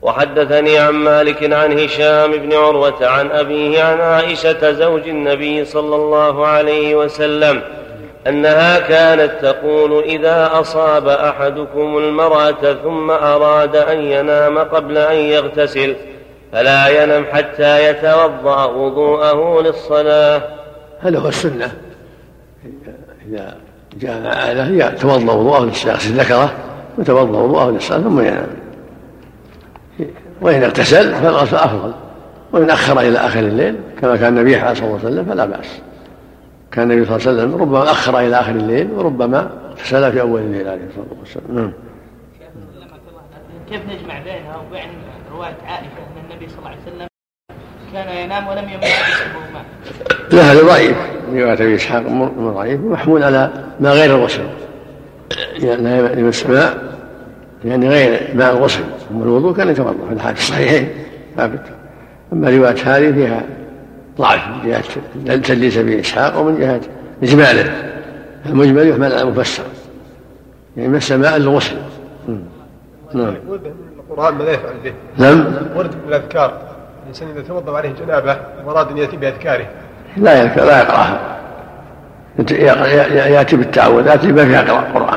وحدثني عن مالك عن هشام بن عروة عن أبيه عن عائشة زوج النبي صلى الله عليه وسلم أنها كانت تقول إذا أصاب أحدكم المرأة ثم أراد أن ينام قبل أن يغتسل فلا ينم حتى يتوضأ وضوءه للصلاة. هل هو السنة إذا جاء أهله يتوضأ وضوءه للصلاة يغسل ذكره ويتوضأ وضوءه للصلاة ثم ينام، وإن اغتسل فالغسل أفضل، وإن أخر إلى آخر الليل كما كان النبي صلى الله عليه وسلم فلا بأس. كان النبي صلى الله عليه وسلم ربما أخر إلى آخر الليل وربما اغتسل في أول الليل عليه الصلاة والسلام. كيف نجمع بينها وبين رواية عائشة أن النبي صلى الله عليه وسلم كان ينام ولم يمسه الماء؟ لا هذا ضعيف، رواية أبي إسحاق ضعيف ومحمول على ما غير الغسل، يعني يمس ماء يعني غير ماء الغسل، أما الوضوء كان يتوضأ في الحديث الصحيحين ثابت. أما رواية هذه فيها ضعف من جهة تدليس أبي إسحاق ومن جهة إجماله، المجمل يحمل على المفسر يعني مس ماء الغسل. نعم. ورد من القرآن ماذا يفعل به؟ نعم. ورد من الأذكار الإنسان إذا توضأ عليه جنابه وأراد أن يأتي بأذكاره لا يقرأها، يأتي بالتعوذات بما فيها قراءة القرآن.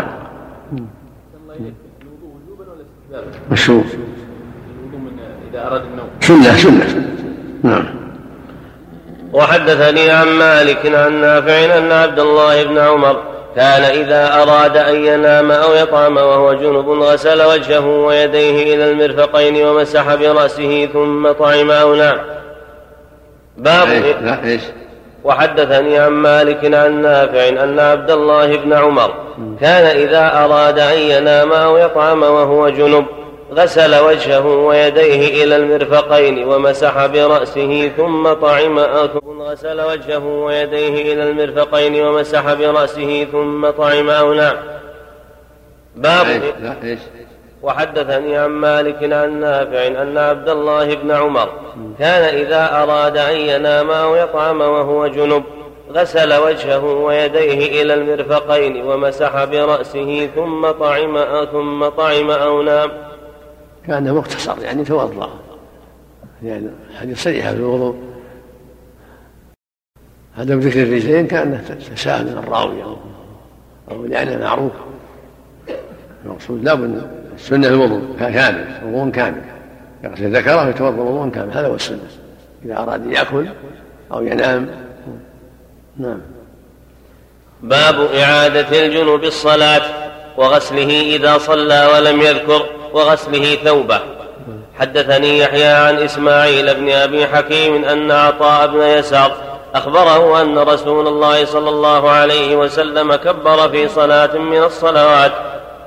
الوضوء وجوبا ولا استحبابا؟ مشروع الوضوء من إذا أراد النوم. سنة سنة نعم. وحدثني عن مالك عن نافع أن عبد الله بن عمر كان إذا أراد أن ينام أو يطعم وهو جنب غسل وجهه ويديه إلى المرفقين ومسح برأسه ثم طعم أو نام. باب إيه؟ وحدثني عن مالك عن نافع أن عبد الله بن عمر كان إذا أراد أن ينام أو يطعم وهو جنب غسل وجهه ويديه إلى المرفقين ومسح برأسه ثم طعم ثم غسل وجهه ويديه إلى المرفقين ومسح برأسه ثم طعم أو نام. باب وحدثني عن مالك عن نافع أن عبد الله بن عمر كان إذا أراد أن ينام أو يطعم وهو جنب غسل وجهه ويديه إلى المرفقين ومسح برأسه ثم طعم ثم طعم أو نام. كان مختصر يعني توضأ، يعني حديث صريحة في الوضوء. هذا بذكر الرجلين كان تساهل الراوي أو أو لأنه معروف. المقصود لا بد السنة الوضوء كامل، وضوء كامل يغسل ذكره ويتوضأ وضوء كامل، هذا هو السنة إذا أراد يأكل أو ينام. نعم. باب إعادة الجنوب الصلاة وغسله إذا صلى ولم يذكر وغسله ثوبه. حدثني يحيى عن إسماعيل بن أبي حكيم أن عطاء بن يسار أخبره أن رسول الله صلى الله عليه وسلم كبر في صلاة من الصلوات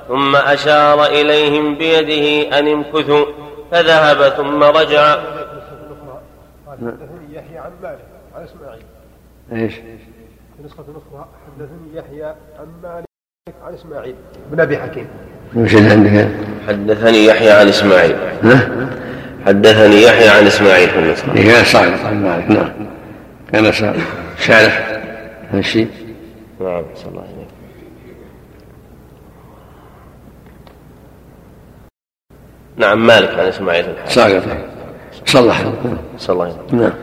ثم أشار إليهم بيده أن امكثوا فذهب ثم رجع. حدثني يحيى عن مالك عن إسماعيل. إيش؟ في نسخة أخرى حدثني يحيى عن مالك عن إسماعيل بن أبي حكيم. مش اللي عندك حدثني يحيى عن إسماعيل. حدثني يحيى عن إسماعيل في النسخة. كان صعب صعب مالك. نعم. كان صعب شارح هالشيء. نعم صلى الله عليه. نعم مالك عن إسماعيل ساقط صلح صلح. نعم.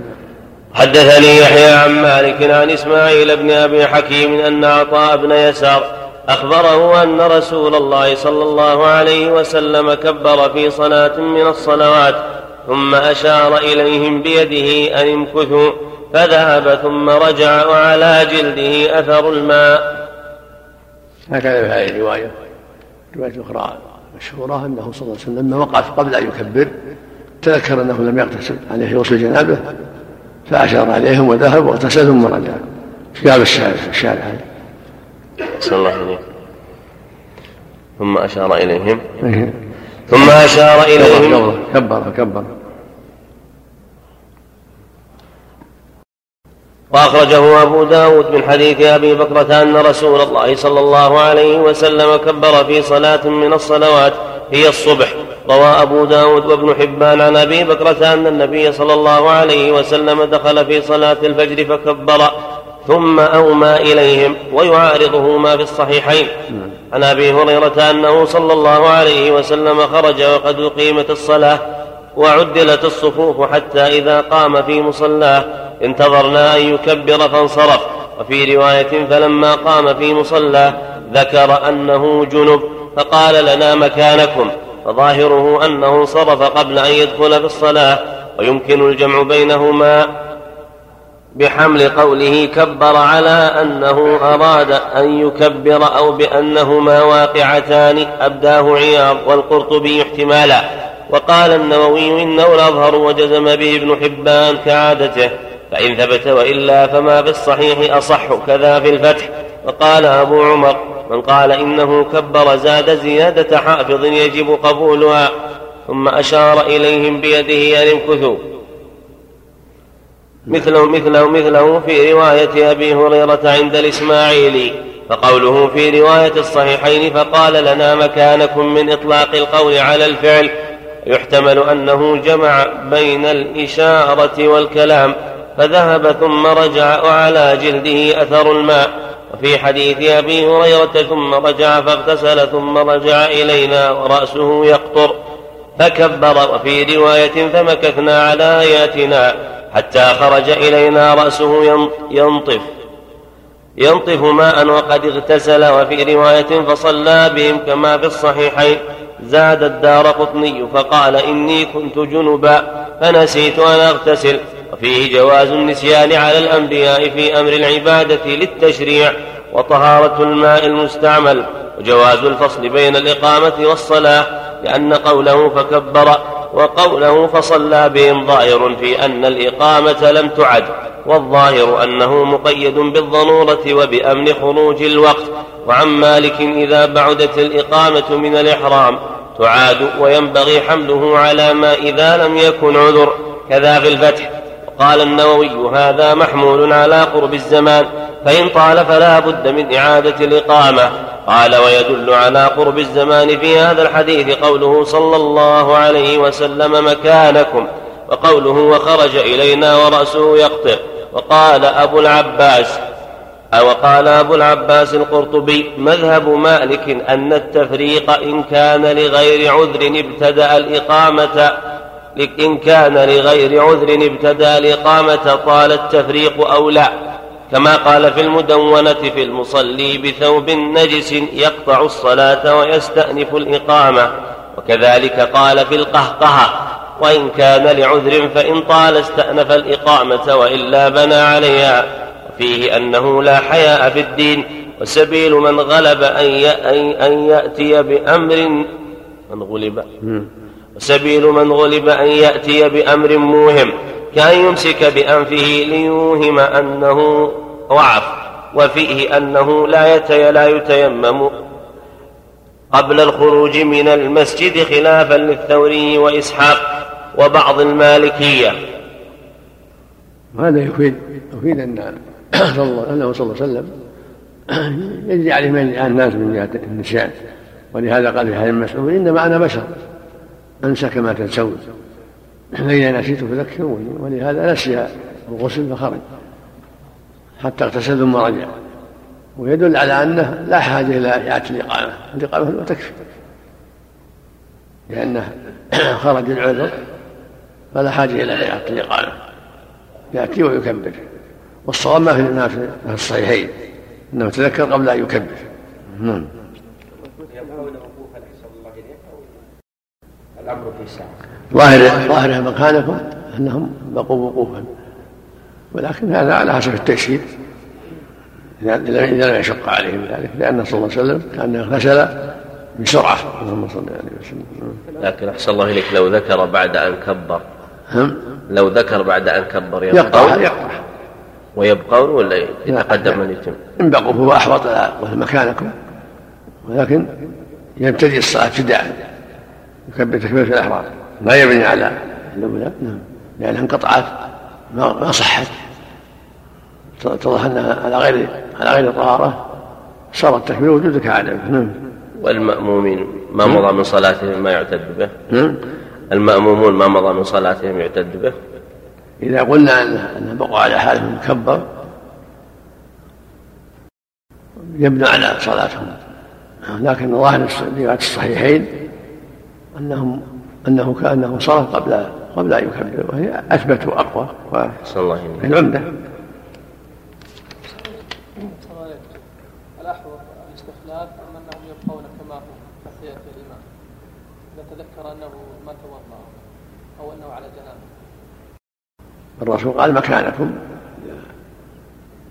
حدثني يحيى عن مالك عن إسماعيل بن أبي حكيم أن عطاء بن يسار أخبره أن رسول الله صلى الله عليه وسلم كبر في صلاة من الصلوات ثم أشار إليهم بيده أن امكثوا فذهب ثم رجع وعلى جلده أثر الماء. هكذا في هذه الرواية. رواية أخرى مشهورة أنه صلى الله عليه وسلم لما وقف قبل أن يكبر تذكر أنه لم يغتسل عليه غسل جنابه فأشار عليهم وذهب واغتسل ثم رجع. قال الشارع هذا صلى الله عليه ثم أشار إليهم ثم أشار إليهم كبر فكبر. وأخرجه أبو داود من حديث أبي بكرة أن رسول الله صلى الله عليه وسلم كبر في صلاة من الصلوات هي الصبح. روى أبو داود وابن حبان عن أبي بكرة أن النبي صلى الله عليه وسلم دخل في صلاة الفجر فكبر ثم أومى إليهم ويعارضه ما في الصحيحين. عن أبي هريرة أنه صلى الله عليه وسلم خرج وقد أقيمت الصلاة وعدلت الصفوف حتى إذا قام في مصلاه انتظرنا أن يكبر فانصرف. وفي رواية فلما قام في مصلاه ذكر أنه جنب فقال لنا مكانكم. فظاهره أنه انصرف قبل أن يدخل في الصلاة ويمكن الجمع بينهما بحمل قوله كبر على أنه أراد أن يكبر أو بأنهما واقعتان أبداه عياض والقرطبي احتمالا. وقال النووي إنه الأظهر وجزم به ابن حبان كعادته فإن ثبت وإلا فما بالصحيح أصح كذا في الفتح. وقال أبو عمر من قال إنه كبر زاد زيادة حافظ يجب قبولها. ثم أشار إليهم بيده أن امكثوا مثله مثله مثله في رواية أبي هريرة عند الإسماعيلي. فقوله في رواية الصحيحين فقال لنا مكانكم من إطلاق القول على الفعل يحتمل أنه جمع بين الإشارة والكلام فذهب ثم رجع وعلى جلده أثر الماء. وفي حديث أبي هريرة ثم رجع فاغتسل ثم رجع إلينا ورأسه يقطر فكبر. وفي رواية فمكثنا على آياتنا حتى خرج إلينا رأسه ينطف ينطف ماء وقد اغتسل، وفي رواية فصلى بهم كما في الصحيحين. زاد الدارقطني فقال إني كنت جنبا فنسيت أن أغتسل. وفيه جواز النسيان على الأنبياء في أمر العبادة للتشريع وطهارة الماء المستعمل، وجواز الفصل بين الإقامة والصلاة، لأن قوله فكبر وقوله فصلى بهم ظاهر في أن الإقامة لم تعد، والظاهر أنه مقيد بالضرورة وبأمن خروج الوقت. وعن مالك إذا بعدت الإقامة من الإحرام تعاد، وينبغي حمله على ما إذا لم يكن عذر، كذا في الفتح. وقال النووي هذا محمول على قرب الزمان، فإن طال فلا بد من إعادة الإقامة. قال ويدل على قرب الزمان في هذا الحديث قوله صلى الله عليه وسلم مكانكم، وقوله وخرج إلينا ورأسه يقطع. وقال أبو العباس أو قال أبو العباس القرطبي مذهب مالك أن التفريق إن كان لغير عذر ابتدأ الإقامة إن كان لغير عذر ابتدأ الإقامة طال التفريق أو لا، كما قال في المدونة في المصلي بثوب نجس يقطع الصلاة ويستأنف الإقامة. وكذلك قال في القهقهة وإن كان لعذر فإن طال استأنف الإقامة وإلا بنى عليها. وفيه أنه لا حياء في الدين، وسبيل من غلب أن يأتي بأمر من غلب وسبيل من غلب أن يأتي بأمر موهم كأن يمسك بأنفه ليوهم أنه وعف. وفيه أنه لا يتي لا يتيمم قبل الخروج من المسجد خلافا للثوري وإسحاق وبعض المالكية. هذا يفيد يفيد أن صلى الله عليه وسلم يجري عليه من الناس من جهة النسيان، ولهذا قال في هذا المسؤول إنما أنا بشر أنسى كما تنسون، لئن نسيت فذكروني، ولهذا نسي الغسل فخرج حتى اغتسل ثم رجع. ويدل على أنه لا حاجة إلى إعادة الإقامة، الإقامة تكفي، لأنه خرج العذر فلا حاجة إلى إعادة الإقامة، يأتي ويكبر. والصواب ما في الناس الصحيحين أنه يتذكر قبل أن يكبر. نعم. ظاهر مكانكم أنهم بقوا وقوفا، ولكن هذا على حسب التيسير إذا لم يشق عليهم ذلك، لأن صلى الله عليه وسلم كان غسل بسرعة. اللهم صل عليه وسلم. لكن أحسن الله إليك لو ذكر بعد أن كبر، لو ذكر بعد أن كبر يقطع يقطع ويبقون ولا يتقدم من يتم؟ إن بقوا هو أحوط مكانكم، ولكن يبتدئ الصلاة ابتداء يكبر تكبيرة الإحرام لا يبني على الأولى، لأنها انقطعت ما صحت، تضح أنها على غير على غير طهارة، صار التكبير وجودك عدم. والمأمومين ما مضى من صلاتهم ما يعتد به، المأمومون ما مضى من صلاتهم يعتد به. إذا قلنا أن بقى على حالهم مكبر يبنى على صلاتهم، لكن ظاهر الروايات الصحيحين أنهم أنه كأنه صلى قبل قبل أن يكبر، وهي أثبت وأقوى العمدة. الرسول قال مكانكم،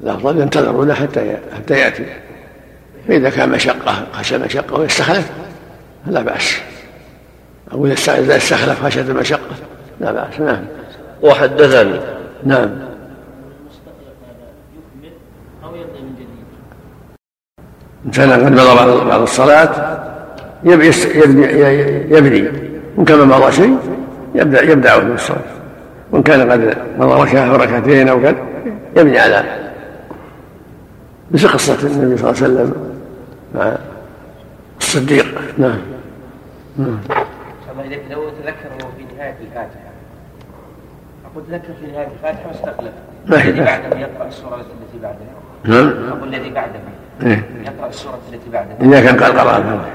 الأفضل ينتظرون حتى حتى يأتي، فإذا كان مشقة خشى مشقة ويستخلف لا بأس، أو إذا استخلف خشية المشقة لا بأس. نعم. وحدثني نعم يكمل أو يبدأ من جديد، إنسان قد مضى بعد الصلاة يبني يبني وإن كان مضى شيء يبدأ يبدأ من الصلاة، وإن كان قد مضى ركعة وركعتين أو قد يبني على مثل قصة النبي صلى الله عليه وسلم مع الصديق. نعم. نعم. لو تذكر هو في نهاية الفاتحة، أقول تذكر في نهاية الفاتحة واستقلت الذي بعدها يقرأ السورة التي بعدها. نعم. أقول الذي بعدها يقرأ السورة التي بعدها إذا كان قد قرأ الفاتحة،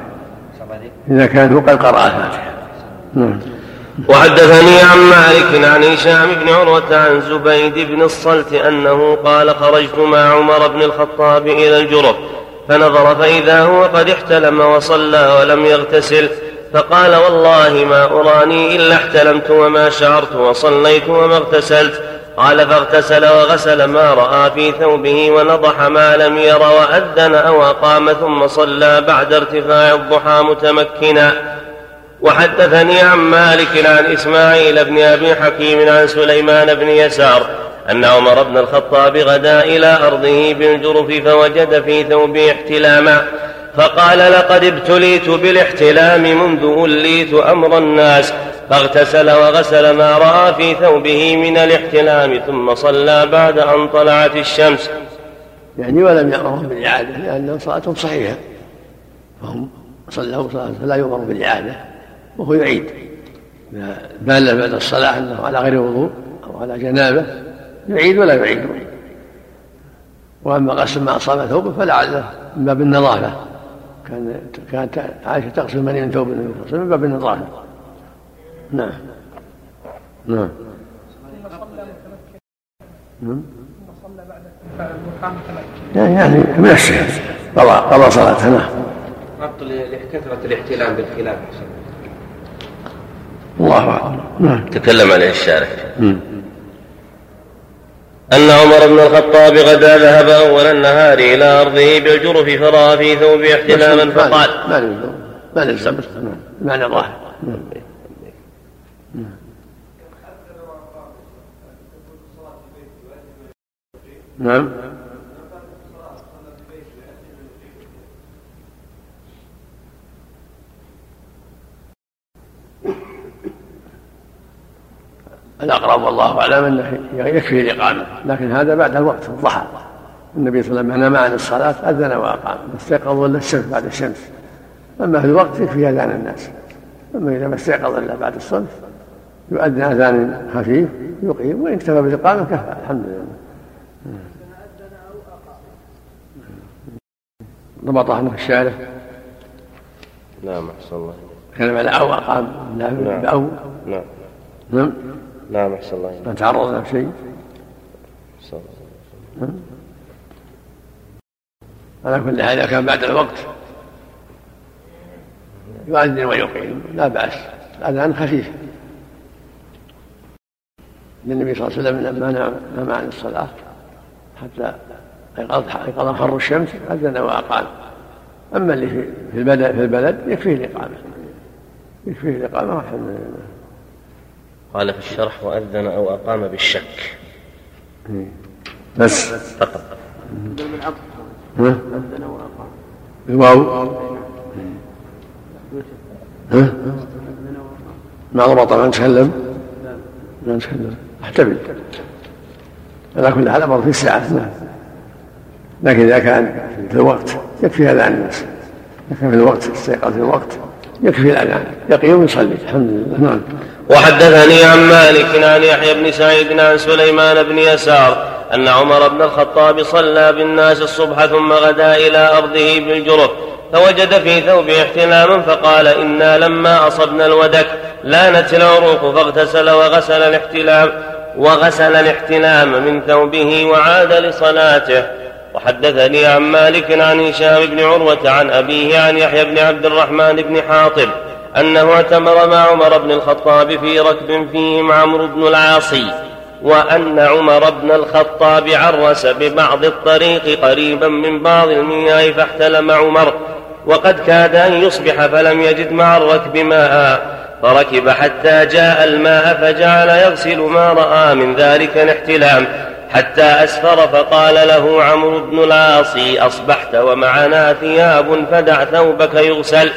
إذا كان هو قد قرأ الفاتحة. نعم. وحدثني عن مالك عن هشام بن عروة عن زبيد بن الصلت أنه قال: خرجت مع عمر بن الخطاب إلى الجرف فنظر فإذا هو قد احتلم وصلى ولم يغتسل، فقال: والله ما أراني إلا احتلمت وما شعرت وصليت وما اغتسلت. قال: فاغتسل وغسل ما رأى في ثوبه ونضح ما لم ير وأذن أو أقام ثم صلى بعد ارتفاع الضحى متمكنا. وحدثني عن مالك عن إسماعيل بن أبي حكيم عن سليمان بن يسار أن عمر بن الخطاب غدا إلى أرضه بالجرف فوجد في ثوبه احتلاما، فقال: لقد ابتليت بالاحتلام منذ وليت أمر الناس، فاغتسل وغسل ما رأى في ثوبه من الاحتلام ثم صلى بعد أن طلعت الشمس. يعني ولم يأمرهم بالإعادة لأن صلاتهم صحيحة، فهم صلوا صلاة فلا يؤمر بالإعادة، وهو يعيد إذا بال بعد الصلاة أنه على غير وضوء أو على جنابة يعيد ولا يعيد. وأما غسل ما أصاب ثوبه فلعله من باب النظافة، كانت عائشة تغسل مني من ثوب النبي صلى الله عليه وسلم من باب النظافة. نعم نعم يعني من الشهر قضى صلاتها. نعم كثرة الاحتلام بالخلاف الله أعلم. نعم تكلم عليه الشارح أن عمر بن الخطاب غدا ذهب أول النهار إلى أرضه بالجرف فرأى في ثوبه احتلاما فقال: ما للزم ما نضاه. نعم الأقرب والله أعلم أنه يكفي الإقامة، لكن هذا بعد الوقت الضحى. النبي صلى الله عليه وسلم نام عن الصلاة أذن وأقام، استيقظ إلا الشمس بعد الشمس. أما في الوقت يكفي أذان الناس، أما إذا ما استيقظ إلا بعد الصلاة يؤذن أذان خفيف يقيم، وإن اكتفى بالإقامة كفى الحمد لله. ربطه هنا في الشارع. نعم أحسن الله كلام على أو أقام. نعم نعم نعم نعم أحسن الله ما تعرضنا بشيء أحسن الله. على كل حال إذا كان بعد الوقت يؤذن ويقيم لا بأس، الأذان خفيف. النبي صلى الله عليه وسلم لما نام عن الصلاة حتى إيقاظ خر الشمس أذن وأقام. أما اللي في البلد, في البلد يكفيه الإقامة يكفيه الإقامة الحمد لله. قال في الشرح: وأذن أو أقام بالشك بس فقط. أذن أو أقام بالواو ما ضبط. ما نتكلم ما نتكلم احتمل على كل حال أمر في الساعة، لكن إذا كان في الوقت يكفي الأذان الناس، لكن في الوقت استيقظ في الوقت يكفي الأذان يقيم ويصلي الحمد لله. نعم. وحدثني عن مالك عن يحيى بن سعيد عن سليمان بن يسار أن عمر بن الخطاب صلى بالناس الصبح ثم غدا إلى أرضه بالجرف فوجد في ثوبه احتلاما، فقال: إنا لما أصبنا الودك لانت العروق، فاغتسل وغسل الاحتلام وغسل الاحتلام من ثوبه وعاد لصلاته. وحدثني عن مالك عن هشام بن عروة عن أبيه عن يحيى بن عبد الرحمن بن حاطب أنه اعتمر مع عمر بن الخطاب في ركب فيهم عمرو بن العاصي، وأن عمر بن الخطاب عرس ببعض الطريق قريبا من بعض المياه فاحتلم عمر، وقد كاد أن يصبح فلم يجد مع الركب ماء، فركب حتى جاء الماء فجعل يغسل ما رأى من ذلك الاحتلام حتى أسفر، فقال له عمرو بن العاصي: أصبحت ومعنا ثياب فدع ثوبك يغسل.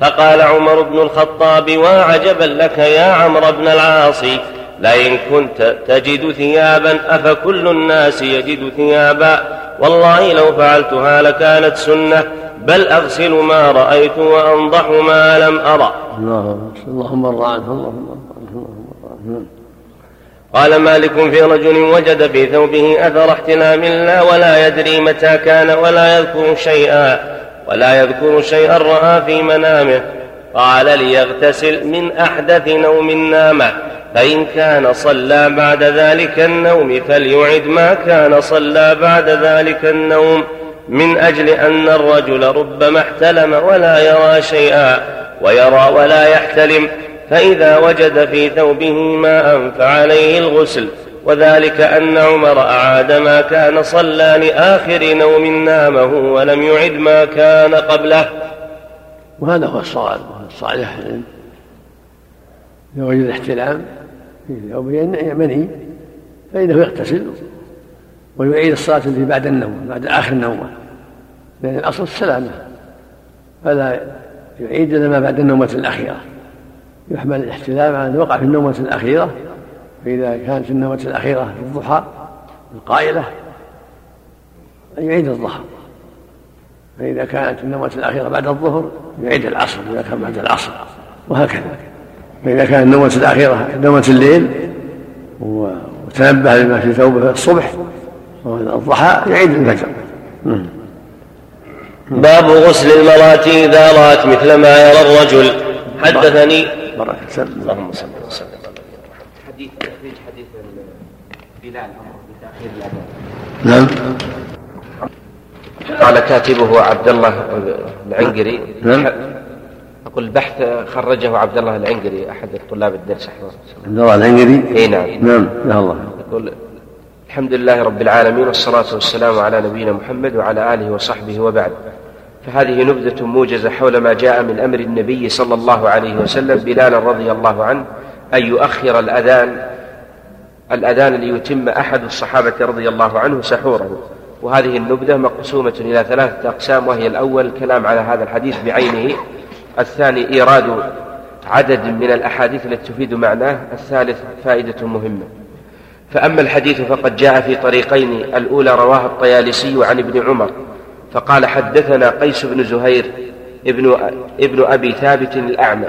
فقال عمر بن الخطاب: وعجبا لك يا عمرو بن العاصي، لئن كنت تجد ثيابا أفكل الناس يجد ثيابا، والله لو فعلتها لكانت سنة، بل أغسل ما رأيت وأنضح ما لم أرى. اللهم ارض عنه اللهم ارض. قال مالك: في رجل وجد في ثوبه أثر احتلام لا ولا يدري متى كان ولا يذكر شيئا ولا يذكر شيئا رأى في منامه، قال ليغتسل من أحدث نوم نامه، فإن كان صلى بعد ذلك النوم فليعد ما كان صلى بعد ذلك النوم، من أجل أن الرجل ربما احتلم ولا يرى شيئا ويرى ولا يحتلم، فإذا وجد في ثوبه ماء فعليه الغسل، وذلك أن عمر أعاد ما كان صلى لآخر نوم نامه ولم يعد ما كان قبله. وهذا هو الصواب الصالح، لو وجد احتلام في ثوبه مني فإنه يغتسل ويعيد الصلاة التي بعد النوم بعد آخر نومه، لأن الأصل السلامة، فلا يعيد لما بعد النومة الأخيرة، يحمل الاحتلام على أن وقع في النومة الأخيرة، فإذا كانت النومة الأخيرة في الضحى القائلة يعيد الظهر، فإذا كانت النومة الأخيرة بعد الظهر يعيد العصر إذا كان بعد العصر، وهكذا. فإذا كانت النومة الأخيرة نومة الليل وتنبه لما في ثوبه الصبح والضحى يعيد الفجر. باب غسل المرأة إذا رأت مثل ما يرى الرجل. حدثني مرة اللهم صل وسلم حديث حديث بلال نعم قال كاتبه عبد الله العنقري نعم أقول بحث خرجه عبد الله العنقري أحد طلاب الدرس عبد الله العنقري إيه نعم نعم يا الله يقول الحمد لله رب العالمين والصلاة والسلام على نبينا محمد وعلى آله وصحبه وبعد. فهذه نبذة موجزة حول ما جاء من أمر النبي صلى الله عليه وسلم بلالا رضي الله عنه أن يؤخر الأذان الأذان ليتم أحد الصحابة رضي الله عنه سحوره. وهذه النبذة مقسومة إلى ثلاثة أقسام، وهي الأول الكلام على هذا الحديث بعينه، الثاني إيراد عدد من الأحاديث التي تفيد معناه، الثالث فائدة مهمة. فأما الحديث فقد جاء في طريقين، الأولى رواه الطيالسي عن ابن عمر فقال حدثنا قيس بن زهير ابن, ابن أبي ثابت الأعمى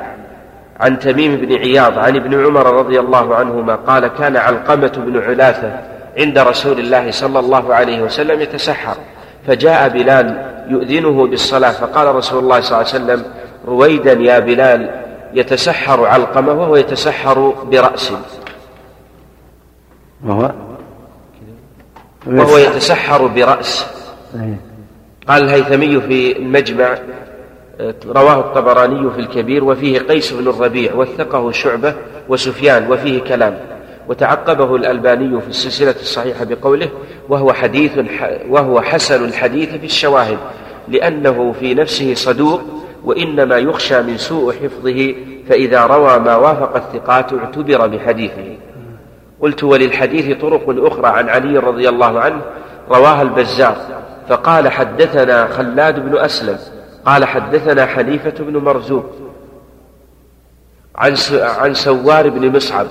عن تميم بن عياض عن ابن عمر رضي الله عنهما قال كان علقمة بن علاثة عند رسول الله صلى الله عليه وسلم يتسحر، فجاء بلال يؤذنه بالصلاة فقال رسول الله صلى الله عليه وسلم رويدا يا بلال يتسحر علقمة وهو يتسحر برأسه وهو يتسحر برأسه. قال الهيثمي في المجمع رواه الطبراني في الكبير وفيه قيس بن الربيع وثقه شعبة وسفيان وفيه كلام، وتعقبه الألباني في السلسلة الصحيحة بقوله وهو حديث وهو حسن الحديث في الشواهد، لأنه في نفسه صدوق وإنما يخشى من سوء حفظه، فإذا روى ما وافق الثقات اعتبر بحديثه. قلت وللحديث طرق أخرى عن علي رضي الله عنه رواها البزار فقال حدثنا خلاد بن أسلم قال حدثنا حنيفة بن مرزوق عن سوار بن مصعب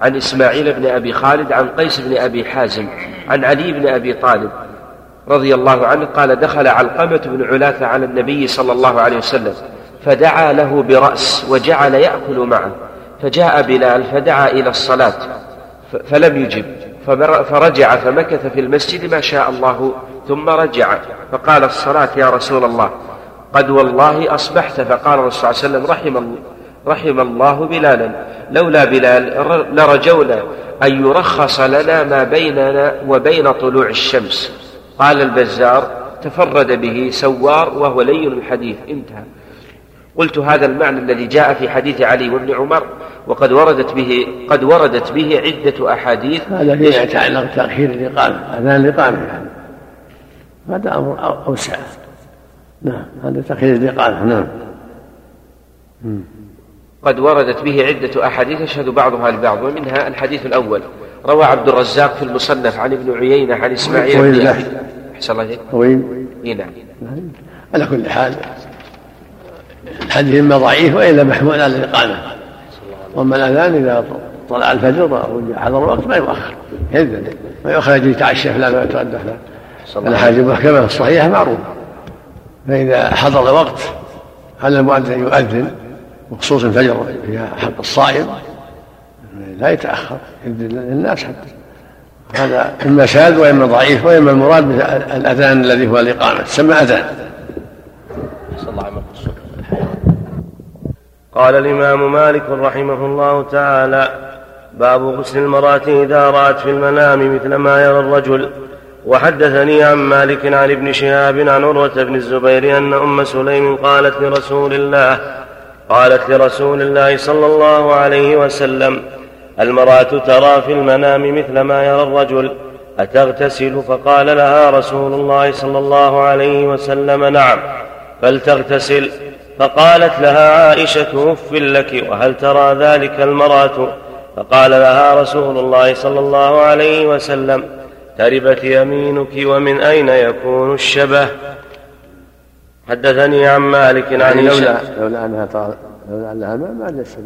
عن إسماعيل بن أبي خالد عن قيس بن أبي حازم عن علي بن أبي طالب رضي الله عنه قال دخل علقمة بن علاثة على النبي صلى الله عليه وسلم فدعا له برأس وجعل يأكل معه، فجاء بلال فدعا إلى الصلاة فلم يجب فرجع فمكث في المسجد ما شاء الله ثم رجع فقال الصلاة يا رسول الله قد والله أصبحت، فقال الرسول صلى الله عليه وسلم رحم, رحم الله بلالا لولا بلال لرجونا أن يرخص لنا ما بيننا وبين طلوع الشمس. قال البزار تفرد به سوار وهو لين الحديث انتهى. قلت هذا المعنى الذي جاء في حديث علي وابن عمر وقد وردت به قد وردت به عدة أحاديث. هذا فيما يتعلق تأخير الإقامة أذان الإقامة يعني. هذا أمر أوسع نعم هذا تأخير الإقامة نعم م. قد وردت به عدة أحاديث يشهد بعضها لبعض، ومنها الحديث الأول روى عبد الرزاق في المصنف عن ابن عيينة عن إسماعيل بن أبي أحسن الله إليك. على كل حال الحديث إما ضعيف وإلا محمول على الإقامة، وأما الأذان إذا طلع الفجر أو حضر الوقت ما يؤخر هذا ما يؤخر يتعشى فلان ويتغدى فلان، الأحاديث المحكمة الصحيحة معروفة، فإذا حضر الوقت على المؤذن يؤذن وخصوصا الفجر فيها حق الصائم لا يتأخر للناس حتى. هذا إما شاذ وإما ضعيف وإما المراد بالأذان الذي هو الإقامة تسمى أذان. قال الإمام مالك رحمه الله تعالى: باب غسل المرأة إذا رأت في المنام مثل ما يرى الرجل. وحدثني عن مالك عن ابن شهاب عن عروة بن الزبير أن أم سليم قالت لرسول الله قالت لرسول الله صلى الله عليه وسلم: المرأة ترى في المنام مثل ما يرى الرجل، أتغتسل؟ فقال لها رسول الله صلى الله عليه وسلم: نعم، فلتغتسل. فقالت لها عائشة: أف لك، وهل ترى ذلك المرأة؟ فقال لها رسول الله صلى الله عليه وسلم: تربت يمينك، ومن أين يكون الشبه؟ حدثني عن مالك عن يعني لولا لولا أنها طالت لولا أنها ما ما الشبه،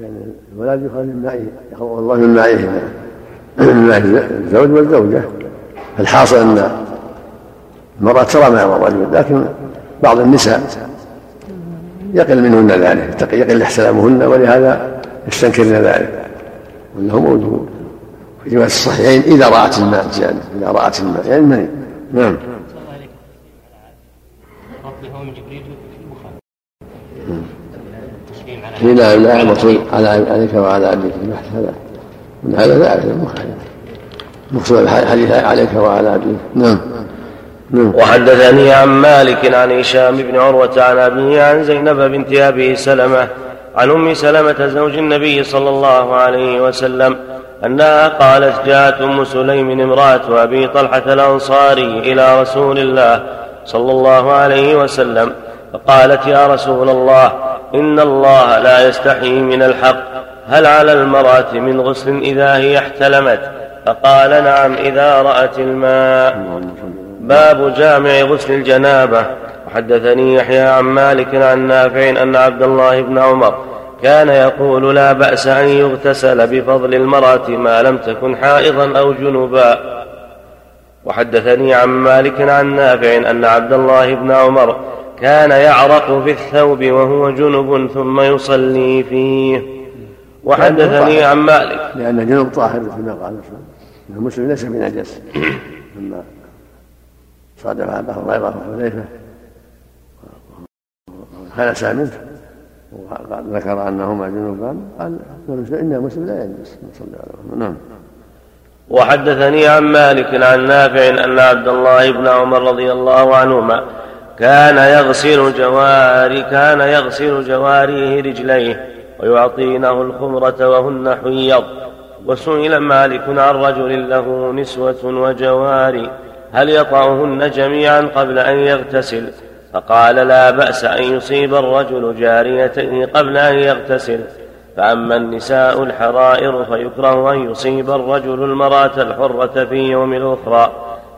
يعني الولد يخرج من مائه، يخرج الله من مائه من مائه الزوج والزوجة. الحاصل أن المرأة ترى ما يرى الرجل، لكن بعض النساء يقل منهن ذلك، يقل احتلامهن، ولهذا يستنكرن ذلك، وله موجود في رواية الصحيحين: إذا رأت الماء جانب، إذا رأت الماء يعني المني. نعم. هنا لا مطلوب عليك وعلى أبيك البحث، هذا من هذا ذلك مقصود حديث عليك وعلى أبيك. نعم. وحدثني عن مالك عن هشام بن عروة عن أبيه عن زينب بنت أبي سلمة عن أم سلمة زوج النبي صلى الله عليه وسلم أنها قالت: جاءت أم سليم امرأة أبي طلحة الأنصاري إلى رسول الله صلى الله عليه وسلم فقالت: يا رسول الله، إن الله لا يستحي من الحق، هل على المرأة من غسل إذا هي احتلمت؟ فقال: نعم، إذا رأت الماء. باب جامع غسل الجنابة. وحدثني يحيى عن مالك عن نافع أن عبد الله بن عمر كان يقول: لا بأس أن يغتسل بفضل المرأة ما لم تكن حائضا أو جنبا. وحدثني عن مالك عن نافع أن عبد الله بن عمر كان يعرق في الثوب وهو جنب ثم يصلي فيه. وحدثني عن مالك لأن جنب طاهر كما قال المسلم ليس بنجس، ثم صادف عن بحر غيره وحذيفة خلسا منه وذكر أنهما جنوبان، قال: إن مسلم لا يجلس. نعم. وحدثني عن مالك عن نافع أن عبد الله بن عمر رضي الله عنهما كان يغسل جواري كان يغسل جواريه رجليه ويعطينه الخمرة وهن حيض. وسئل مالك عن رجل له نسوة وجواري هل يطعهن جميعا قبل أن يغتسل؟ فقال: لا بأس أن يصيب الرجل جاريتين قبل أن يغتسل، فأما النساء الحرائر فيكره أن يصيب الرجل المرأة الحرة في يوم الأخرى،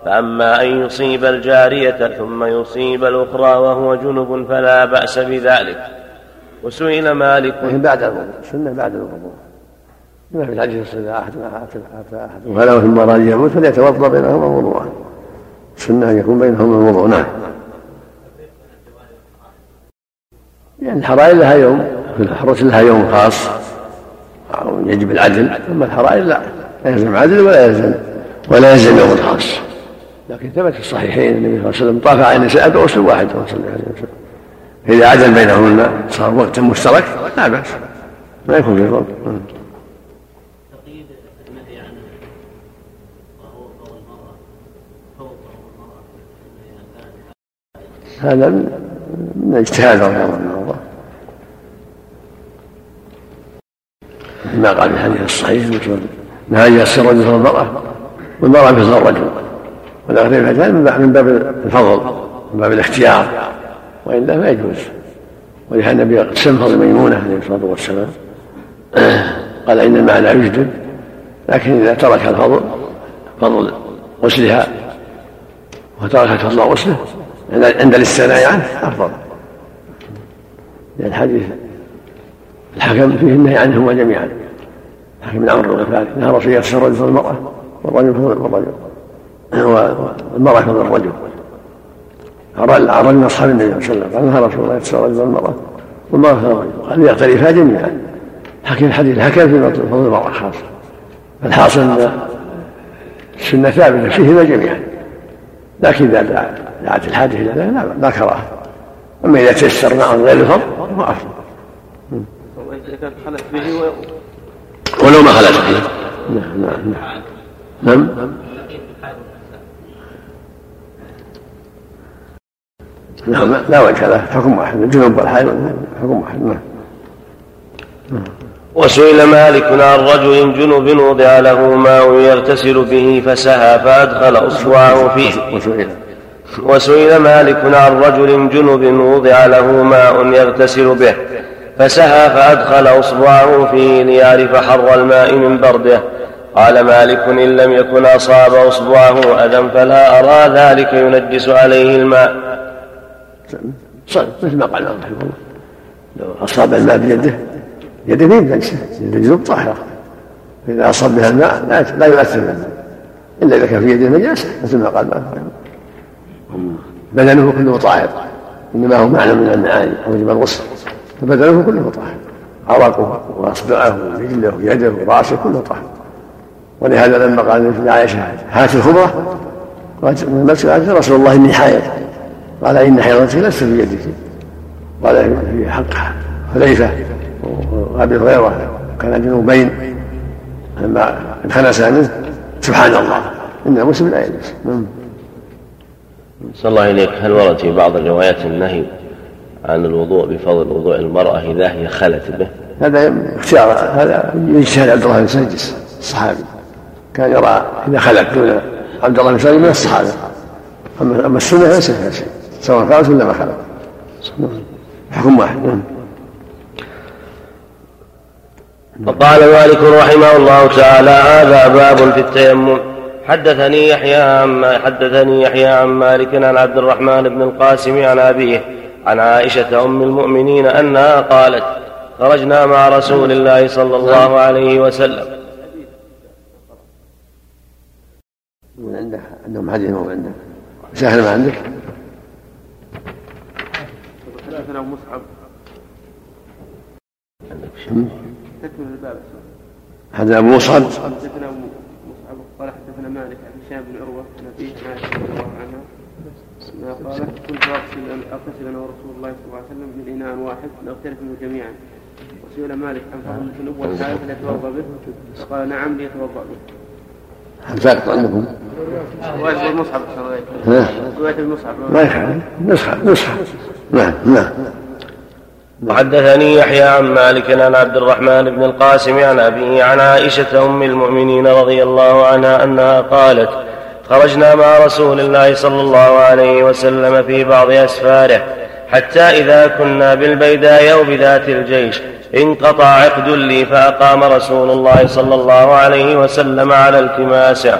فأما أن يصيب الجارية ثم يصيب الأخرى وهو جنب فلا بأس بذلك. وسئل مالك بعد الوضوء، سنة بعد الوضوء، ما في الحديث إذا أحد أحد وهلوه المرأة يموت فليتوضأ بينهما وضوءا، سنة يكون بينهما وضوء. نعم. يعني الحرائر لها يوم، الحرة لها يوم خاص يجب العدل، أما الحرائر لا يلزم عدل ولا يلزم ولا يلزم يوم خاص. لكن ثبت في الصحيحين النبي صلى الله عليه وسلم طاف على النساء بغسل واحد، إذا عدل بينهن صار وقت مشترك لا بأس، ما يكون في ضرب. هذا من اجتهاد رحمه الله ما قال في الحديث الصحيح: نهى أن يغسل الرجل المرأة والمرأة بغسل الرجل، والأخير الحديث من باب الفضل من باب الاختيار، وإلا ما يجوز. ولهذا النبي استنفض ميمونة عليه الصلاة والسلام قال: إن الماء لا يجدب، لكن إذا ترك الفضل فضل غسلها وتركت فضل غسله عند الاستغناء عنه أفضل، لأن الحديث الحكم فيه النهي عنهما جميعا. الحكم بن عمر الغفاري نهى رسول الله صلى الله عليه وسلم: المرأة والرجل فضل الرجل والمرأة فضل الرجل. عرى من أصحاب النبي صلى الله عليه وسلم قال: نهى رسول الله صلى الله عليه وسلم: المرأة والمرأة فضل الرجل، قال: يغترفا جميعا. حكم الحديث الحكم في فضل المرأة خاصة. الحاصل أن السنة ثابتة فيهما جميعا، لكن إذا دعت الحادث إلى ذلك لا كراهة، أما إذا تيسر معه غير الفضل فهو أفضل. وإذا كان حلف به ولو ما خلف حلف. نعم نعم نعم نعم نعم لا وجه له، حكم واحد، الجنوب والحائض حكم واحد. نعم. وسئل مالك عن رجل جنب وضع له ماء يغتسل به فسهى فأدخل أصبعه فيه. وسئل مالك عن رجل جنب وضع له ماء يغتسل به فسهى فأدخل أصبعه فيه ليعرف حر الماء من برده. قال مالك: إن لم يكن أصاب أصبعه أذى فلا أرى ذلك ينجس عليه الماء. صحيح مثل ما قال الله رحمه الله، لو أصاب الماء بيده يده لا ينجسه، يده جنوب طاهرة، فإذا أصاب بها الماء لا يؤثر الماء إلا إذا كان في يده نجاسة مثل ما قال الله رحمه الله. بدنه كله طاهر، إنما هو معنى من المعاني وجب الغسل، فبدنه كله طاهر، عرقه وأصبعه ورجله ويده ورأسه كله طاهر. ولهذا لما قال لعائشة: هات الخبرة، قالت: رسول الله إني حائض. قال: إن حيضتك لست في يدك. قال: في حق حذيفة وأبي هريرة كان جنوبين لما انخنس منه: سبحان الله إن المسلم لا يلبس. صلى الله إليك. هل ورد في بعض الروايات النهي عن الوضوء بفضل وضوء المرأة إذا هي خلت به؟ هذا اختيار، هذا اجتهاد عبد الله بن سنجس الصحابي، كان يرى إذا خلت دون عبد الله بن سنجس من الصحابة. أما السنة ليس فيها شيء، سواء خلت ولا ما خلت، حكم واحد. فقال مالك رحمه الله تعالى: هذا باب في التيمم. حدثني يحيى عن حدثني يحيى عن مالك عن عبد الرحمن بن القاسم عن أبيه عن عائشة أم المؤمنين أنها قالت: خرجنا مع رسول الله صلى الله عليه وسلم. من عندك عندهم حديث ما عندك سهل ما عندك ثلاثة ومصعب تكمل الباب. هذا أبو مصعب قال: حدثنا مالك عن هشام بن عروة عن أبيه عائشة رضي الله عنها قالت: كنت أغتسل أنا ورسول الله صلى الله عليه وسلم من إناء واحد نغترف منه جميعا. وسئل مالك عن فضل الجنوب والحائض هل يتوضأ به؟ فقال: نعم ليتوضأ به. هل ساقط عندكم؟ رواية المصحف رواية المصحف ما يخالف نسخة نسخة. نعم نعم. وحدثني يحيى عن مالك عن عبد الرحمن بن القاسم عن أبيه عن عائشة أم المؤمنين رضي الله عنها أنها قالت: خرجنا مع رسول الله صلى الله عليه وسلم في بعض أسفاره حتى إذا كنا بالبيداء أو بذات الجيش انقطع عقد لي، فأقام رسول الله صلى الله عليه وسلم على التماسه،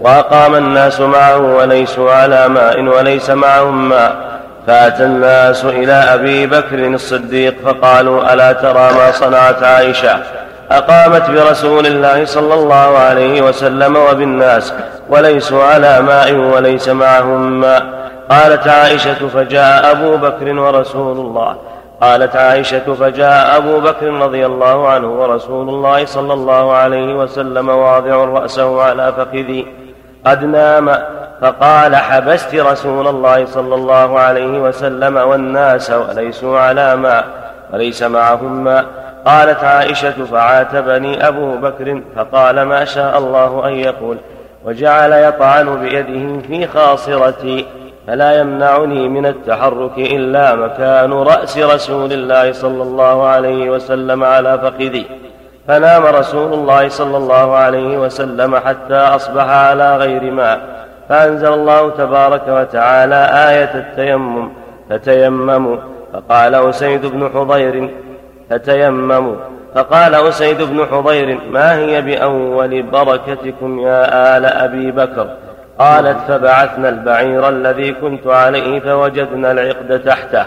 وأقام الناس معه وليسوا على ماء وليس معهم ماء. فأتى الناس إلى أبي بكر الصديق فقالوا: ألا ترى ما صنعت عائشة؟ أقامت برسول الله صلى الله عليه وسلم وبالناس وليسوا على ماء وليس معهم ماء. قالت عائشة: فجاء أبو بكر ورسول الله قالت عائشة: فجاء أبو بكر رضي الله عنه ورسول الله صلى الله عليه وسلم واضع رأسه على فخذي قد نام، فقال: حبست رسول الله صلى الله عليه وسلم والناس وليسوا على ماء وليس معهم ماء. قالت عائشة: فعاتبني أبو بكر فقال: ما شاء الله أن يقول، وجعل يطعن بيده في خاصرتي فلا يمنعني من التحرك إلا مكان رأس رسول الله صلى الله عليه وسلم على فخذي. فنام رسول الله صلى الله عليه وسلم حتى أصبح على غير ماء، فأنزل الله تبارك وتعالى آية التيمم: فتيمموا. فقال أسيد بن حضير فتيمموا فقال أسيد بن حضير: ما هي بأول بركتكم يا آل أبي بكر؟ قالت: فبعثنا البعير الذي كنت عليه فوجدنا العقد تحته.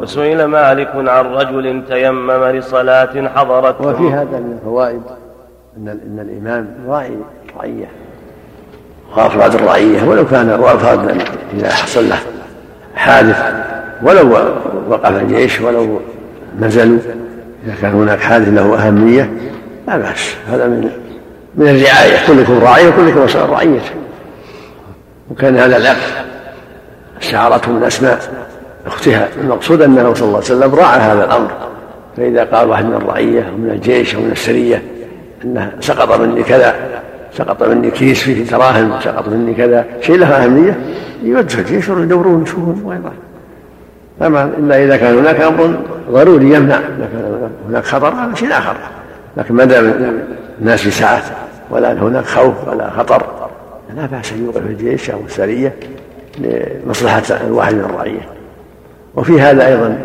وسئل مالك عن رجل تيمم لصلاة حضرت. وفي هذا من الفوائد أن, أن الإمام راعي رعية، وأفراد الرعية ولو كان أفراد إذا حصل له حادث، ولو وقف الجيش ولو نزلوا، إذا كان هناك حادث له أهمية لا بأس، هذا من, من الرعاية. كلكم راعي وكلكم مسؤول رعية. وكان هذا العقد استعارته من أسماء أختها، المقصود أنه صلى الله عليه وسلم راعى هذا الأمر فإذا قال واحد من الرعية أو من الجيش أو من السرية أنه سقط مني كذا، سقط مني كيس فيه دراهم، سقط مني كذا، شيء لها أهمية، يودف الجيش ويدورون يشوفون ويضع. أما إلا إذا كان هناك أمر ضروري يمنع، هناك خطر هذا شيء آخر، لكن ما دام الناس في ساعة ولا هناك خوف ولا خطر لا بأس أن يوقف الجيش أو السرية لمصلحة الواحد من الرعية. وفي هذا أيضا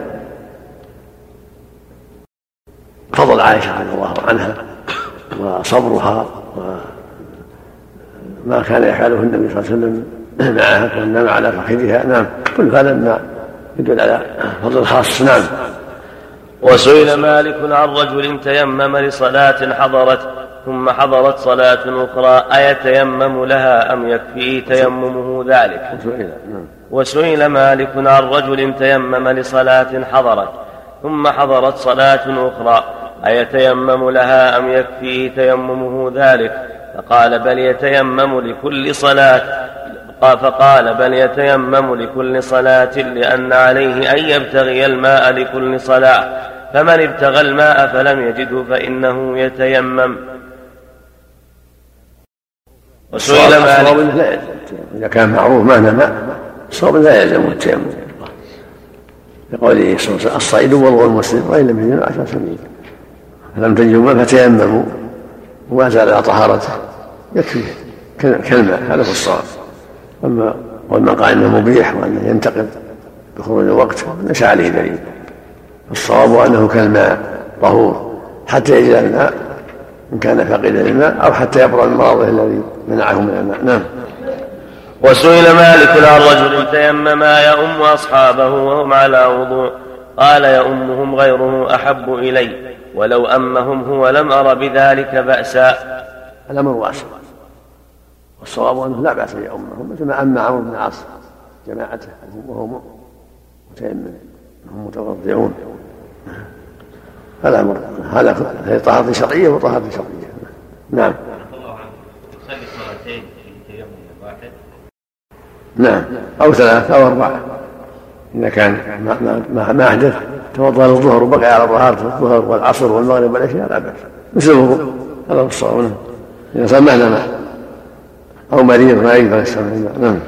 فضل عائشة رضي الله عنها وصبرها وما كان يفعله النبي صلى الله عليه وسلم معها كأنما على فخذها. نعم، كل هذا ما يدل على فضل خاص. نعم. وسئل مالك عن رجل تيمم لصلاة حضرت ثم حضرت صلاة أخرى أيتيمم لها أم يكفيه تيممه ذلك؟ وسئل مالك عن رجل تيمم لصلاة حضرت ثم حضرت صلاة أخرى أيتيمم لها أم يكفيه تيممه ذلك؟ فقال بل يتيمم لكل صلاة فقال بل يتيمم لكل صلاة لأن عليه أن يبتغي الماء لكل صلاة، فمن ابتغى الماء فلم يجده فإنه يتيمم. وسئل مالك إذا كان معروف معنى ماء الصواب لا يلزم التيمم، لقوله الصعيد والغ المسلم وإن لم يجدوا عشرة سنين فلم تجدوا فتيمموا وما زال على طهارته يكفيه كلمة، هذا هو الصواب. أما ومن قال أنه مبيح وأنه ينتقد بخروج الوقت ليس عليه دليل، الصواب أنه كالماء طهور حتى يجد الماء إن كان فقيدا للماء أو حتى يبرأ من مرضه الذي منعه من الماء. نعم. وسئل مالك عن رجل تيمم يؤم أصحابه وهم على وضوء قال يؤمهم غيره أحب إلي ولو أمهم هو لم أر بذلك بأسا. الأمر واسع، والصواب أنه لا بأس بأمهم مثل ما أم عمرو بن العاص جماعته وهم متيممون هم متوضعون، هذا هذا طهارة شرعية وطهارة شرعية. نعم. نعم، أو ثلاث أو أربعة إذا كان ما أحدث توضأ للظهر وبقي على طهارته الظهر والعصر والمغرب والعشاء لا بأس مثل الوضوء، هذا هو الصواب إذا سمعنا ما أو مريض ما يقدر يستمع. نعم.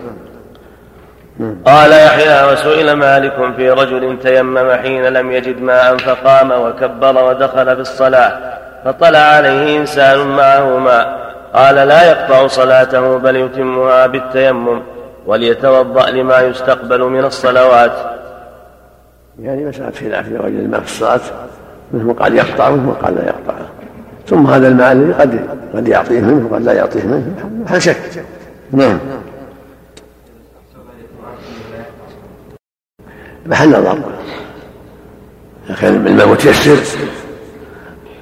قال يحيى وسئل مالك في رجل تيمم حين لم يجد ماء فقام وكبر ودخل بالصلاة فطلع عليه إنسان معه ماء قال لا يقطع صلاته بل يتمها بالتيمم وليتوضأ لما يستقبل من الصلوات. يعني مسألة خلاف في وجه الماء في الصلاة، منهم قال يقطع ومنهم قال لا يقطع، ثم هذا الماء الذي قد قد يعطيه منه وقد لا يعطيه منه لا شك. نعم، محل نظر، لكن الماء متيسر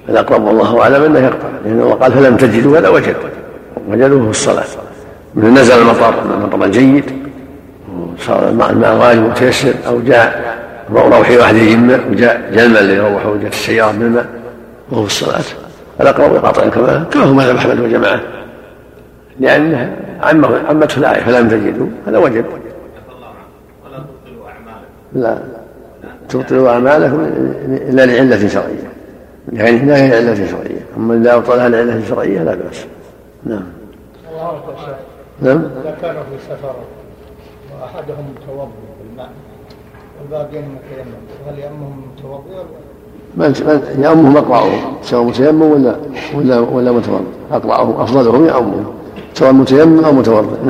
الأقرب والله أعلم أنه يقطع، لأن الله قال فلم تجدوا ولا وجدوا وجدوه في الصلاة. من نزل المطر المطر جيد وصار الماء غالي متيسر، أو جاء روحي واحد يجمع وجاء جلما اللي يروحه وجاءت السيارة من الماء وهو في الصلاة، الأقرب يقطع كما كما هو مذهب أحمد وجماعة، لأنها عمته الآية فلم تجدوا ولا وجدوا. لا تبطل أعمالكم إلا لعلة شرعية، يعني هنا هي علة شرعية، أما إذا أبطلها لعلة شرعية لا بأس. نعم. الله نعم. إذا كانوا في سفر وأحدهم متوضئ بالماء والباقين متيمم هل يأمهم متوضئ؟ من يأمهم أقرأهم سواء متيمم ولا ولا ولا متوضئ، أقرأهم أفضلهم يأمهم سواء متيمم أو متوضئ.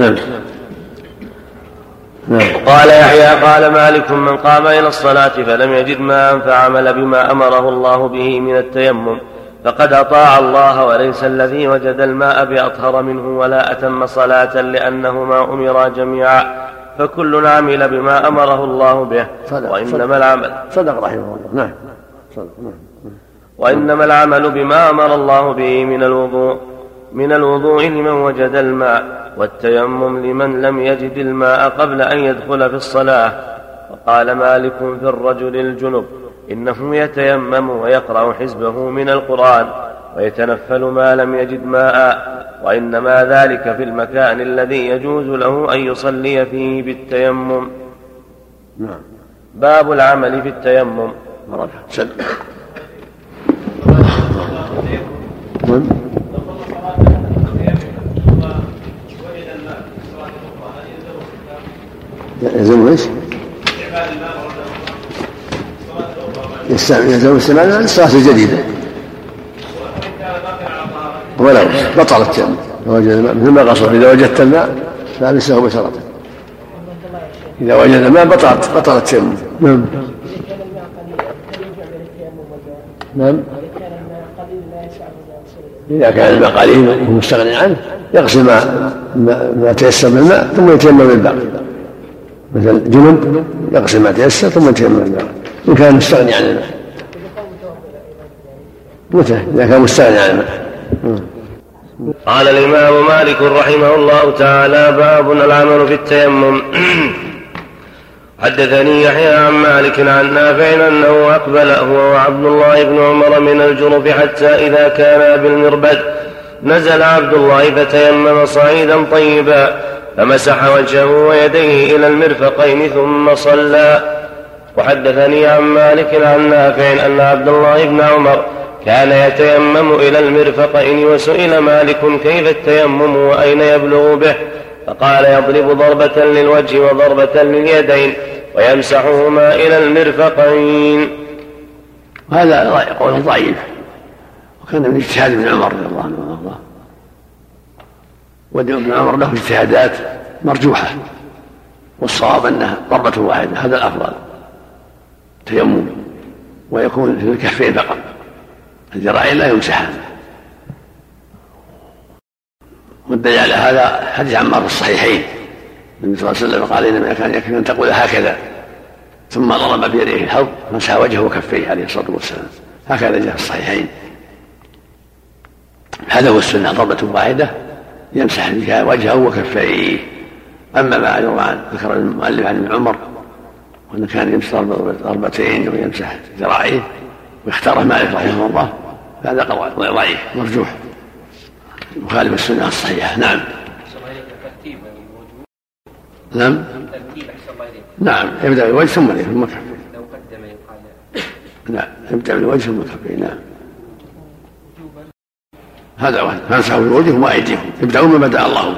نعم. قال يحيى قال مالك من قام إلى الصلاة فلم يجد ماء فعمل بما أمره الله به من التيمم فقد أطاع الله، وليس الذي وجد الماء بأطهر منه ولا أتم صلاة لأنهما أمرا جميعا، فكل عمل بما أمره الله به وإنما العمل صدق رحمه الله. وإنما العمل بما أمر الله به من الوضوء من الوضوء لمن وجد الماء والتيمم لمن لم يجد الماء قبل أن يدخل في الصلاة. وقال مالك في الرجل الجنب إنه يتيمم ويقرأ حزبه من القرآن ويتنفل ما لم يجد ماء، وإنما ذلك في المكان الذي يجوز له أن يصلي فيه بالتيمم. باب العمل في التيمم. يلزم ايش؟ يلزم السماع عن الصلاة الجديدة ولا بطل التيمم مثل ما قصر. إذا وجدت الماء فأمسه بشرطه، إذا وجد الماء بطلت بطل التيمم. نعم نعم إذا كان الماء قليلا مستغني عنه يغسل ما, ما, ما تيسر من الماء ثم يتيمم بالباقي، مثل جنب يغسل ما تيسر ثم يتيمم بالباقي إن كان مستغني عن الماء، مثل إذا كان مستغني عن الماء. قال الإمام مالك رحمه الله تعالى: باب العمل في التيمم. حدثني يحيى عن مالك عن نافع أنه أقبل هو وعبد الله بن عمر من الجنوب حتى إذا كان بالمربد نزل عبد الله فتيمم صعيدا طيبا فمسح وجهه ويديه إلى المرفقين ثم صلى. وحدثني عن مالك عن نافع أن عبد الله بن عمر كان يتيمم إلى المرفقين، وسئل مالك كيف التيمم وأين يبلغ به؟ فقال: يضرب ضربة للوجه وضربة لليدين ويمسحهما إلى المرفقين. هذا قول ضعيف وكان من اجتهاد ابن عمر رضي الله عنه، وابن عمر له اجتهادات مرجوحة، والصواب أنها ضربة واحدة هذا الأفضل تيمم، ويكون في الكفين فقط، الذراعين لا يمسحان. والدليل على هذا حديث عمار في الصحيحين النبي صلى الله عليه وسلم قال: انما كان يكفي ان تقول هكذا ثم ضرب بيديه الحوض مسح وجهه وكفيه عليه الصلاه والسلام، هكذا جاء في الصحيحين. هذا هو السنه، ضربه واحده يمسح بها وجهه وكفيه. اما ما عن ذكر المؤلف عن ابن عمر وانه كان يمسح ضربتين ويمسح ذراعيه واختاره مالك رحمه الله، فهذا قول ضعيف مرجوح مخالف السنه الصحيحه. نعم نعم نعم يبدا بالوجه ثم الكفين. لو قدم يقال نعم يبدا بالوجه ثم الكفين. نعم هذا واحد فامسحوا بوجوهكم وايديكم ابداوا ما بدا الله.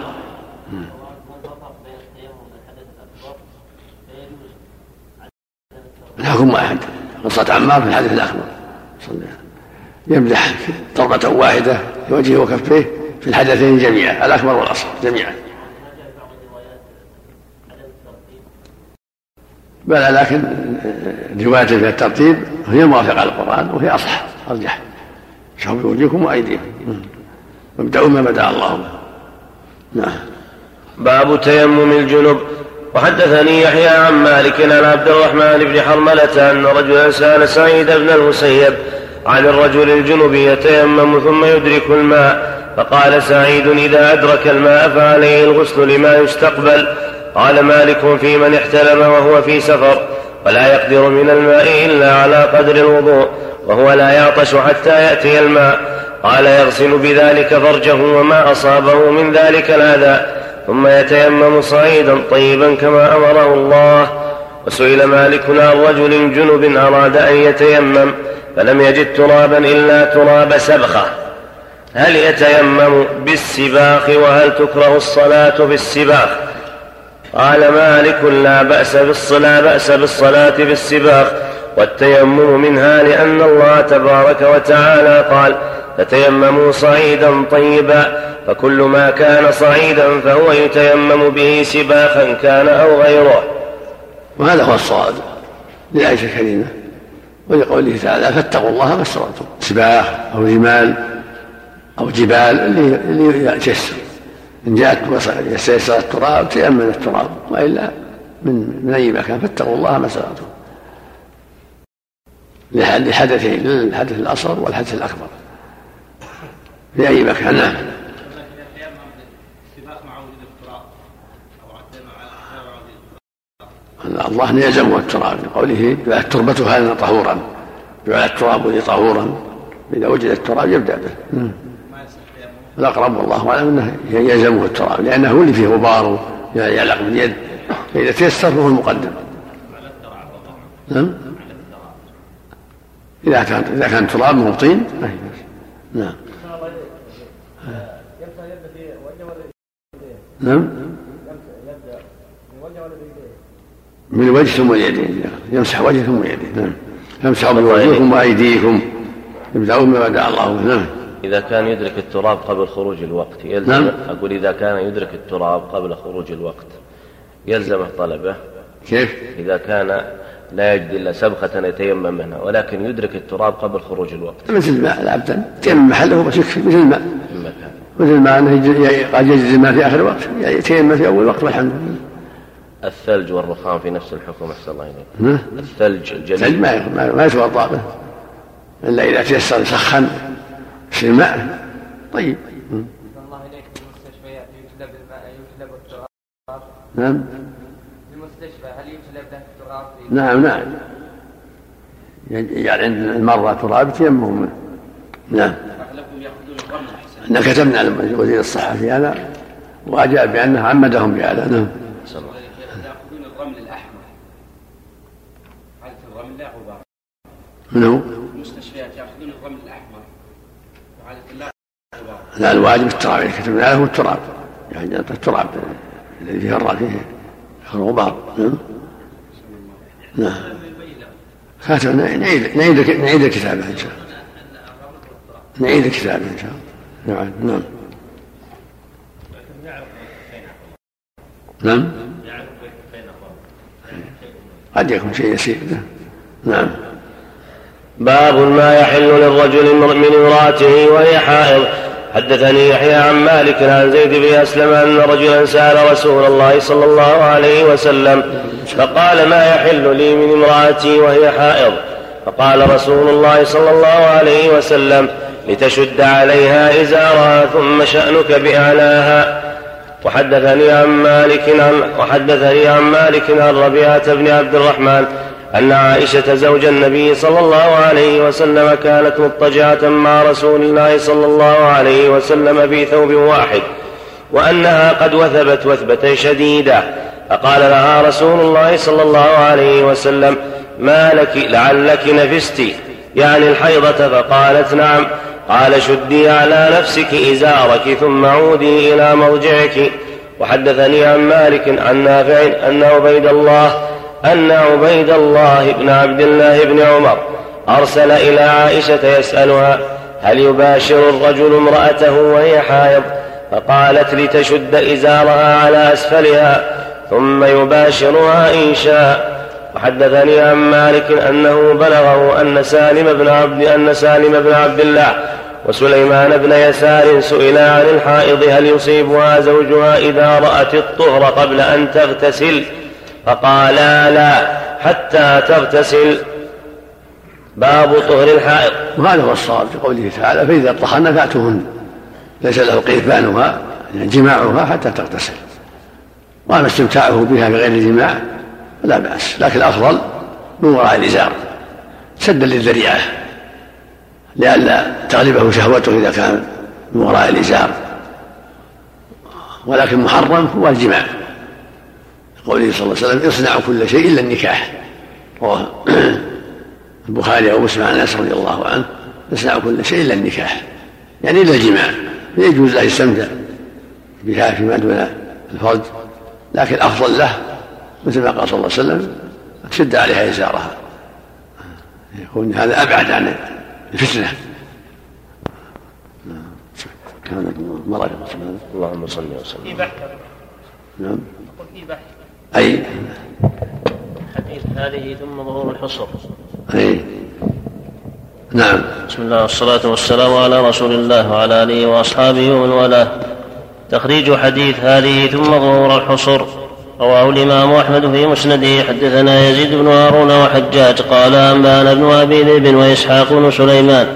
لكم واحد قصة عمار في الحديث الأخضر يمدح ضربة واحدة لوجهه وكفيه في الحدثين جميعا، الأكبر والأصغر جميعا. بل لكن الرواية في الترتيب هي موافقة للقرآن وهي أصح أرجح. شوفوا بوجوهكم وأيديكم وابدأوا ما بدأ الله. نعم باب تيمم الجنب. وحدثني يحيى عن مالك عن عبد الرحمن بن حرملة أن رجلا سأل سعيد بن المسيب عن الرجل الجنب يتيمم ثم يدرك الماء، فقال سعيد: إذا أدرك الماء فعليه الغسل لما يستقبل. قال مالك: في من احتلم وهو في سفر ولا يقدر من الماء إلا على قدر الوضوء وهو لا يعطش حتى يأتي الماء، قال: يغسل بذلك فرجه وما أصابه من ذلك الأذى ثم يتيمم صعيدا طيبا كما أمره الله. وسئل مالك عن رجل جنب أراد أن يتيمم فلم يجد ترابا إلا تراب سبخة، هل يتيمم بالسباخ وهل تكره الصلاة بالسباخ؟ قال مالك: لا بأس بالصلاة بأس بالصلاة بالسباخ والتيمم منها، لأن الله تبارك وتعالى قال: فتيمموا صعيدا طيبا، فكل ما كان صعيدا فهو يتيمم به سباخا كان أو غيره. وهذا هو الصواب للآية الكريمة ولقوله تعالى: فاتقوا الله ما استطعتم. سباخ أو رمال أو جبال اللي يجسر، إن جاءت يسيسر التراب تيمم التراب، وإلا من, من أي مكان. فاتقوا الله ما استطعتم لحدثين، للحدث الأصغر والحدث الأكبر، في أي مكان. نعم الله يلزمه التراب لقوله: جعلت تربة هذا طهورا، جعلت التراب طهورا. إذا وجد التراب يبدأ به. الأقرب والله أعلم أنه يلزمه التراب لأنه هو اللي فيه غبار يعلق باليد، فإذا تيسر فهو المقدم. نعم إذا كان إذا كان تراب مبطين. نعم نعم من الوجه ثم اليدين، يمسح وجه ثم يديه. نعم، يمسح بوجهكم وأيديكم، يبدأون بما بدأ الله. نعم. إذا كان يدرك التراب قبل خروج الوقت يلزم. نعم. أقول إذا كان يدرك التراب قبل خروج الوقت يلزمه طلبه. كيف؟ إذا كان لا يجد إلا سبخة يتيمم منها ولكن يدرك التراب قبل خروج الوقت، مثل الماء، العبد يتيمم محله مثل الماء، مثل ما قد يجد الماء في آخر الوقت يتيمم في أول وقت. والحمد لله. الثلج والرخام في نفس الحكم؟ أحسن الله إليك. الثلج الجليد ما يتوضأ به إلا إذا تيسر يسخن في الماء. طيب. أحسن الله إليك. في المستشفيات يجلب الماء، يجلب التراب. نعم. في المستشفى هل يجلب له التراب؟ نعم نعم. يعني المرة تراب تيممه منه. نعم. أغلبهم يأخذون الرمل. أحسن. كتبنا لوزير الصحة في هذا وأجاب بأنه عمدهم بهذا. نعم. من هو؟ المستشفيات يأخذون الرمل الأحمر وعلى الله. لا، الواجب التراب اللي كتبنا له هو التراب، يعني التراب الذي فيه الرمل فيه الغبار. نعم نعم. خاتمنا نعيد نعيد نعيد الكتابة إن شاء الله، نعيد الكتابة إن شاء الله. نعم نعم نعم. قد يكون شيء يسير. نعم. باب ما يحل للرجل من امرأته وهي حائض. حدثني يحيى عن مالك عن زيد بن أسلم أن رجلا سأل رسول الله صلى الله عليه وسلم فقال ما يحل لي من امرأتي وهي حائض؟ فقال رسول الله صلى الله عليه وسلم لتشد عليها إزارها ثم شأنك بأعلاها. وحدثني عن مالك عن وحدثني عن مالك عن ربيعة بن عبد الرحمن أن عائشة زوج النبي صلى الله عليه وسلم كانت مضطجعة مع رسول الله صلى الله عليه وسلم في ثوب واحد وأنها قد وثبت وثبة شديدة، فقال لها رسول الله صلى الله عليه وسلم ما لك لعلك نفست يعني الحيضة؟ فقالت نعم. قال شدي على نفسك إزارك ثم عودي إلى مرجعك. وحدثني عن مالك عن نافع أن عبيد الله أن عبيد الله بن عبد الله بن عمر أرسل إلى عائشة يسألها هل يباشر الرجل امرأته وهي حائض؟ فقالت لتشد إزارها على أسفلها ثم يباشرها إن شاء. وحدثني عن مالك أنه بلغه أن سالم بن عبد أن سالم بن عبد الله وسليمان بن يسار سئلا عن الحائض هل يصيبها زوجها إذا رأت الطهر قبل أن تغتسل؟ فقالا لا حتى تغتسل. باب طهر الحائض. وهذا هو الصواب في قوله تعالى فإذا طهرن فأتوهن، ليس له قيثانها يعني جماعها حتى تغتسل، وأما استمتاعه بها بغير الجماع فلا بأس، لكن الأفضل من وراء الإزار سدا للذريعة لئلا تغلبه شهوته إذا كان من وراء الإزار، ولكن محرم هو الجماع. قوله صلى الله عليه وسلم اصنع كل شيء إلا النكاح، رواه البخاري أو مسلم عن أنس رضي الله عنه اصنع كل شيء إلا النكاح يعني إلا الجماع، يجوز له يستمتع بها فيما دون الفرج، لكن الأفضل له مثل ما قال صلى الله عليه وسلم تشد عليها إزارها، يكون هذا أبعد عن الفتنة. اللهم صل وسلم. نعم. أي حديث هذه ثم ظهور الحصر. أي نعم. بسم الله والصلاة والسلام على رسول الله وعلى آله وأصحابه ومن والاه. تخريج حديث هذه ثم ظهور الحصر رواه الإمام أحمد في مسنده. حدثنا يزيد بن هارون وحجاج قال أنبأنا بن أبي ذئب وإسحاق بن سليمان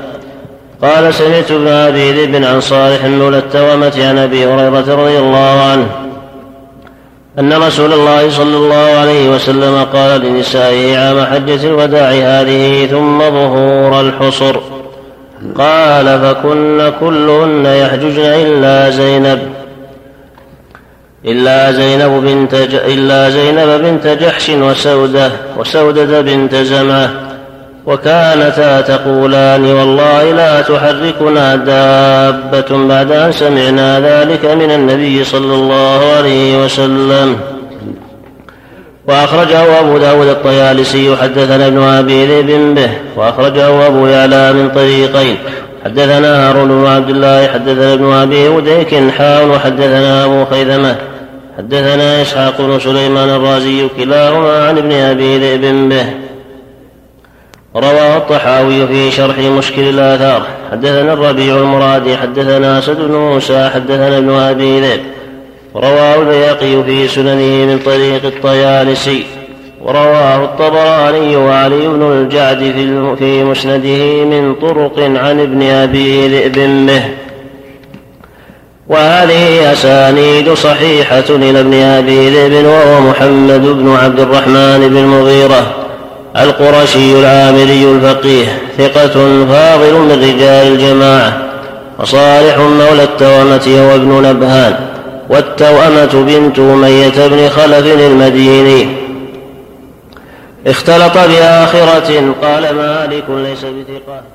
قال سمعت بن أبي ذئب عن صالح مولى التوامة عن أبي هريرة رضي الله عنه أن رسول الله صلى الله عليه وسلم قال لنسائه عام حجة الوداع هذه ثم ظهور الحصر، قال فكن كلهن يحججن إلا زينب إلا زينب بنت إلا زينب بنت جحش وسودة وسودة بنت زمعة، وكانتا تقولان والله لا تحركنا دابة بعد أن سمعنا ذلك من النبي صلى الله عليه وسلم. وأخرجه أبو داود الطيالسي حدثنا ابن أبي ذئب به وأخرجه أبو يعلى من طريقين حدثنا هارون بن عبد الله حدثنا ابن أبي وديك حاول وحدثنا أبو خيثمة حدثنا إسحاق بن سليمان الرازي كلاهما عن ابن أبي ذئب به. رواه الطحاوي في شرح مشكل الآثار. حدثنا الربيع المرادي حدثنا أسد بن موسى حدثنا ابن أبي ذئب. رواه البيهقي في سننه من طريق الطيالسي. ورواه الطبراني وعلي بن الجعد في مسنده من طرق عن ابن أبي ذئب به. وهذه أسانيد صحيحة إلى ابن أبي ذئب وهو محمد بن عبد الرحمن بن المغيرة القرشي العامري الفقيه ثقة فاضل من رجال الجماعة وصالح مولى التوأمة هو ابن نبهان والتوأمة بنت أمية بن خلف المديني اختلط بآخرة قال مالك ليس بثقة.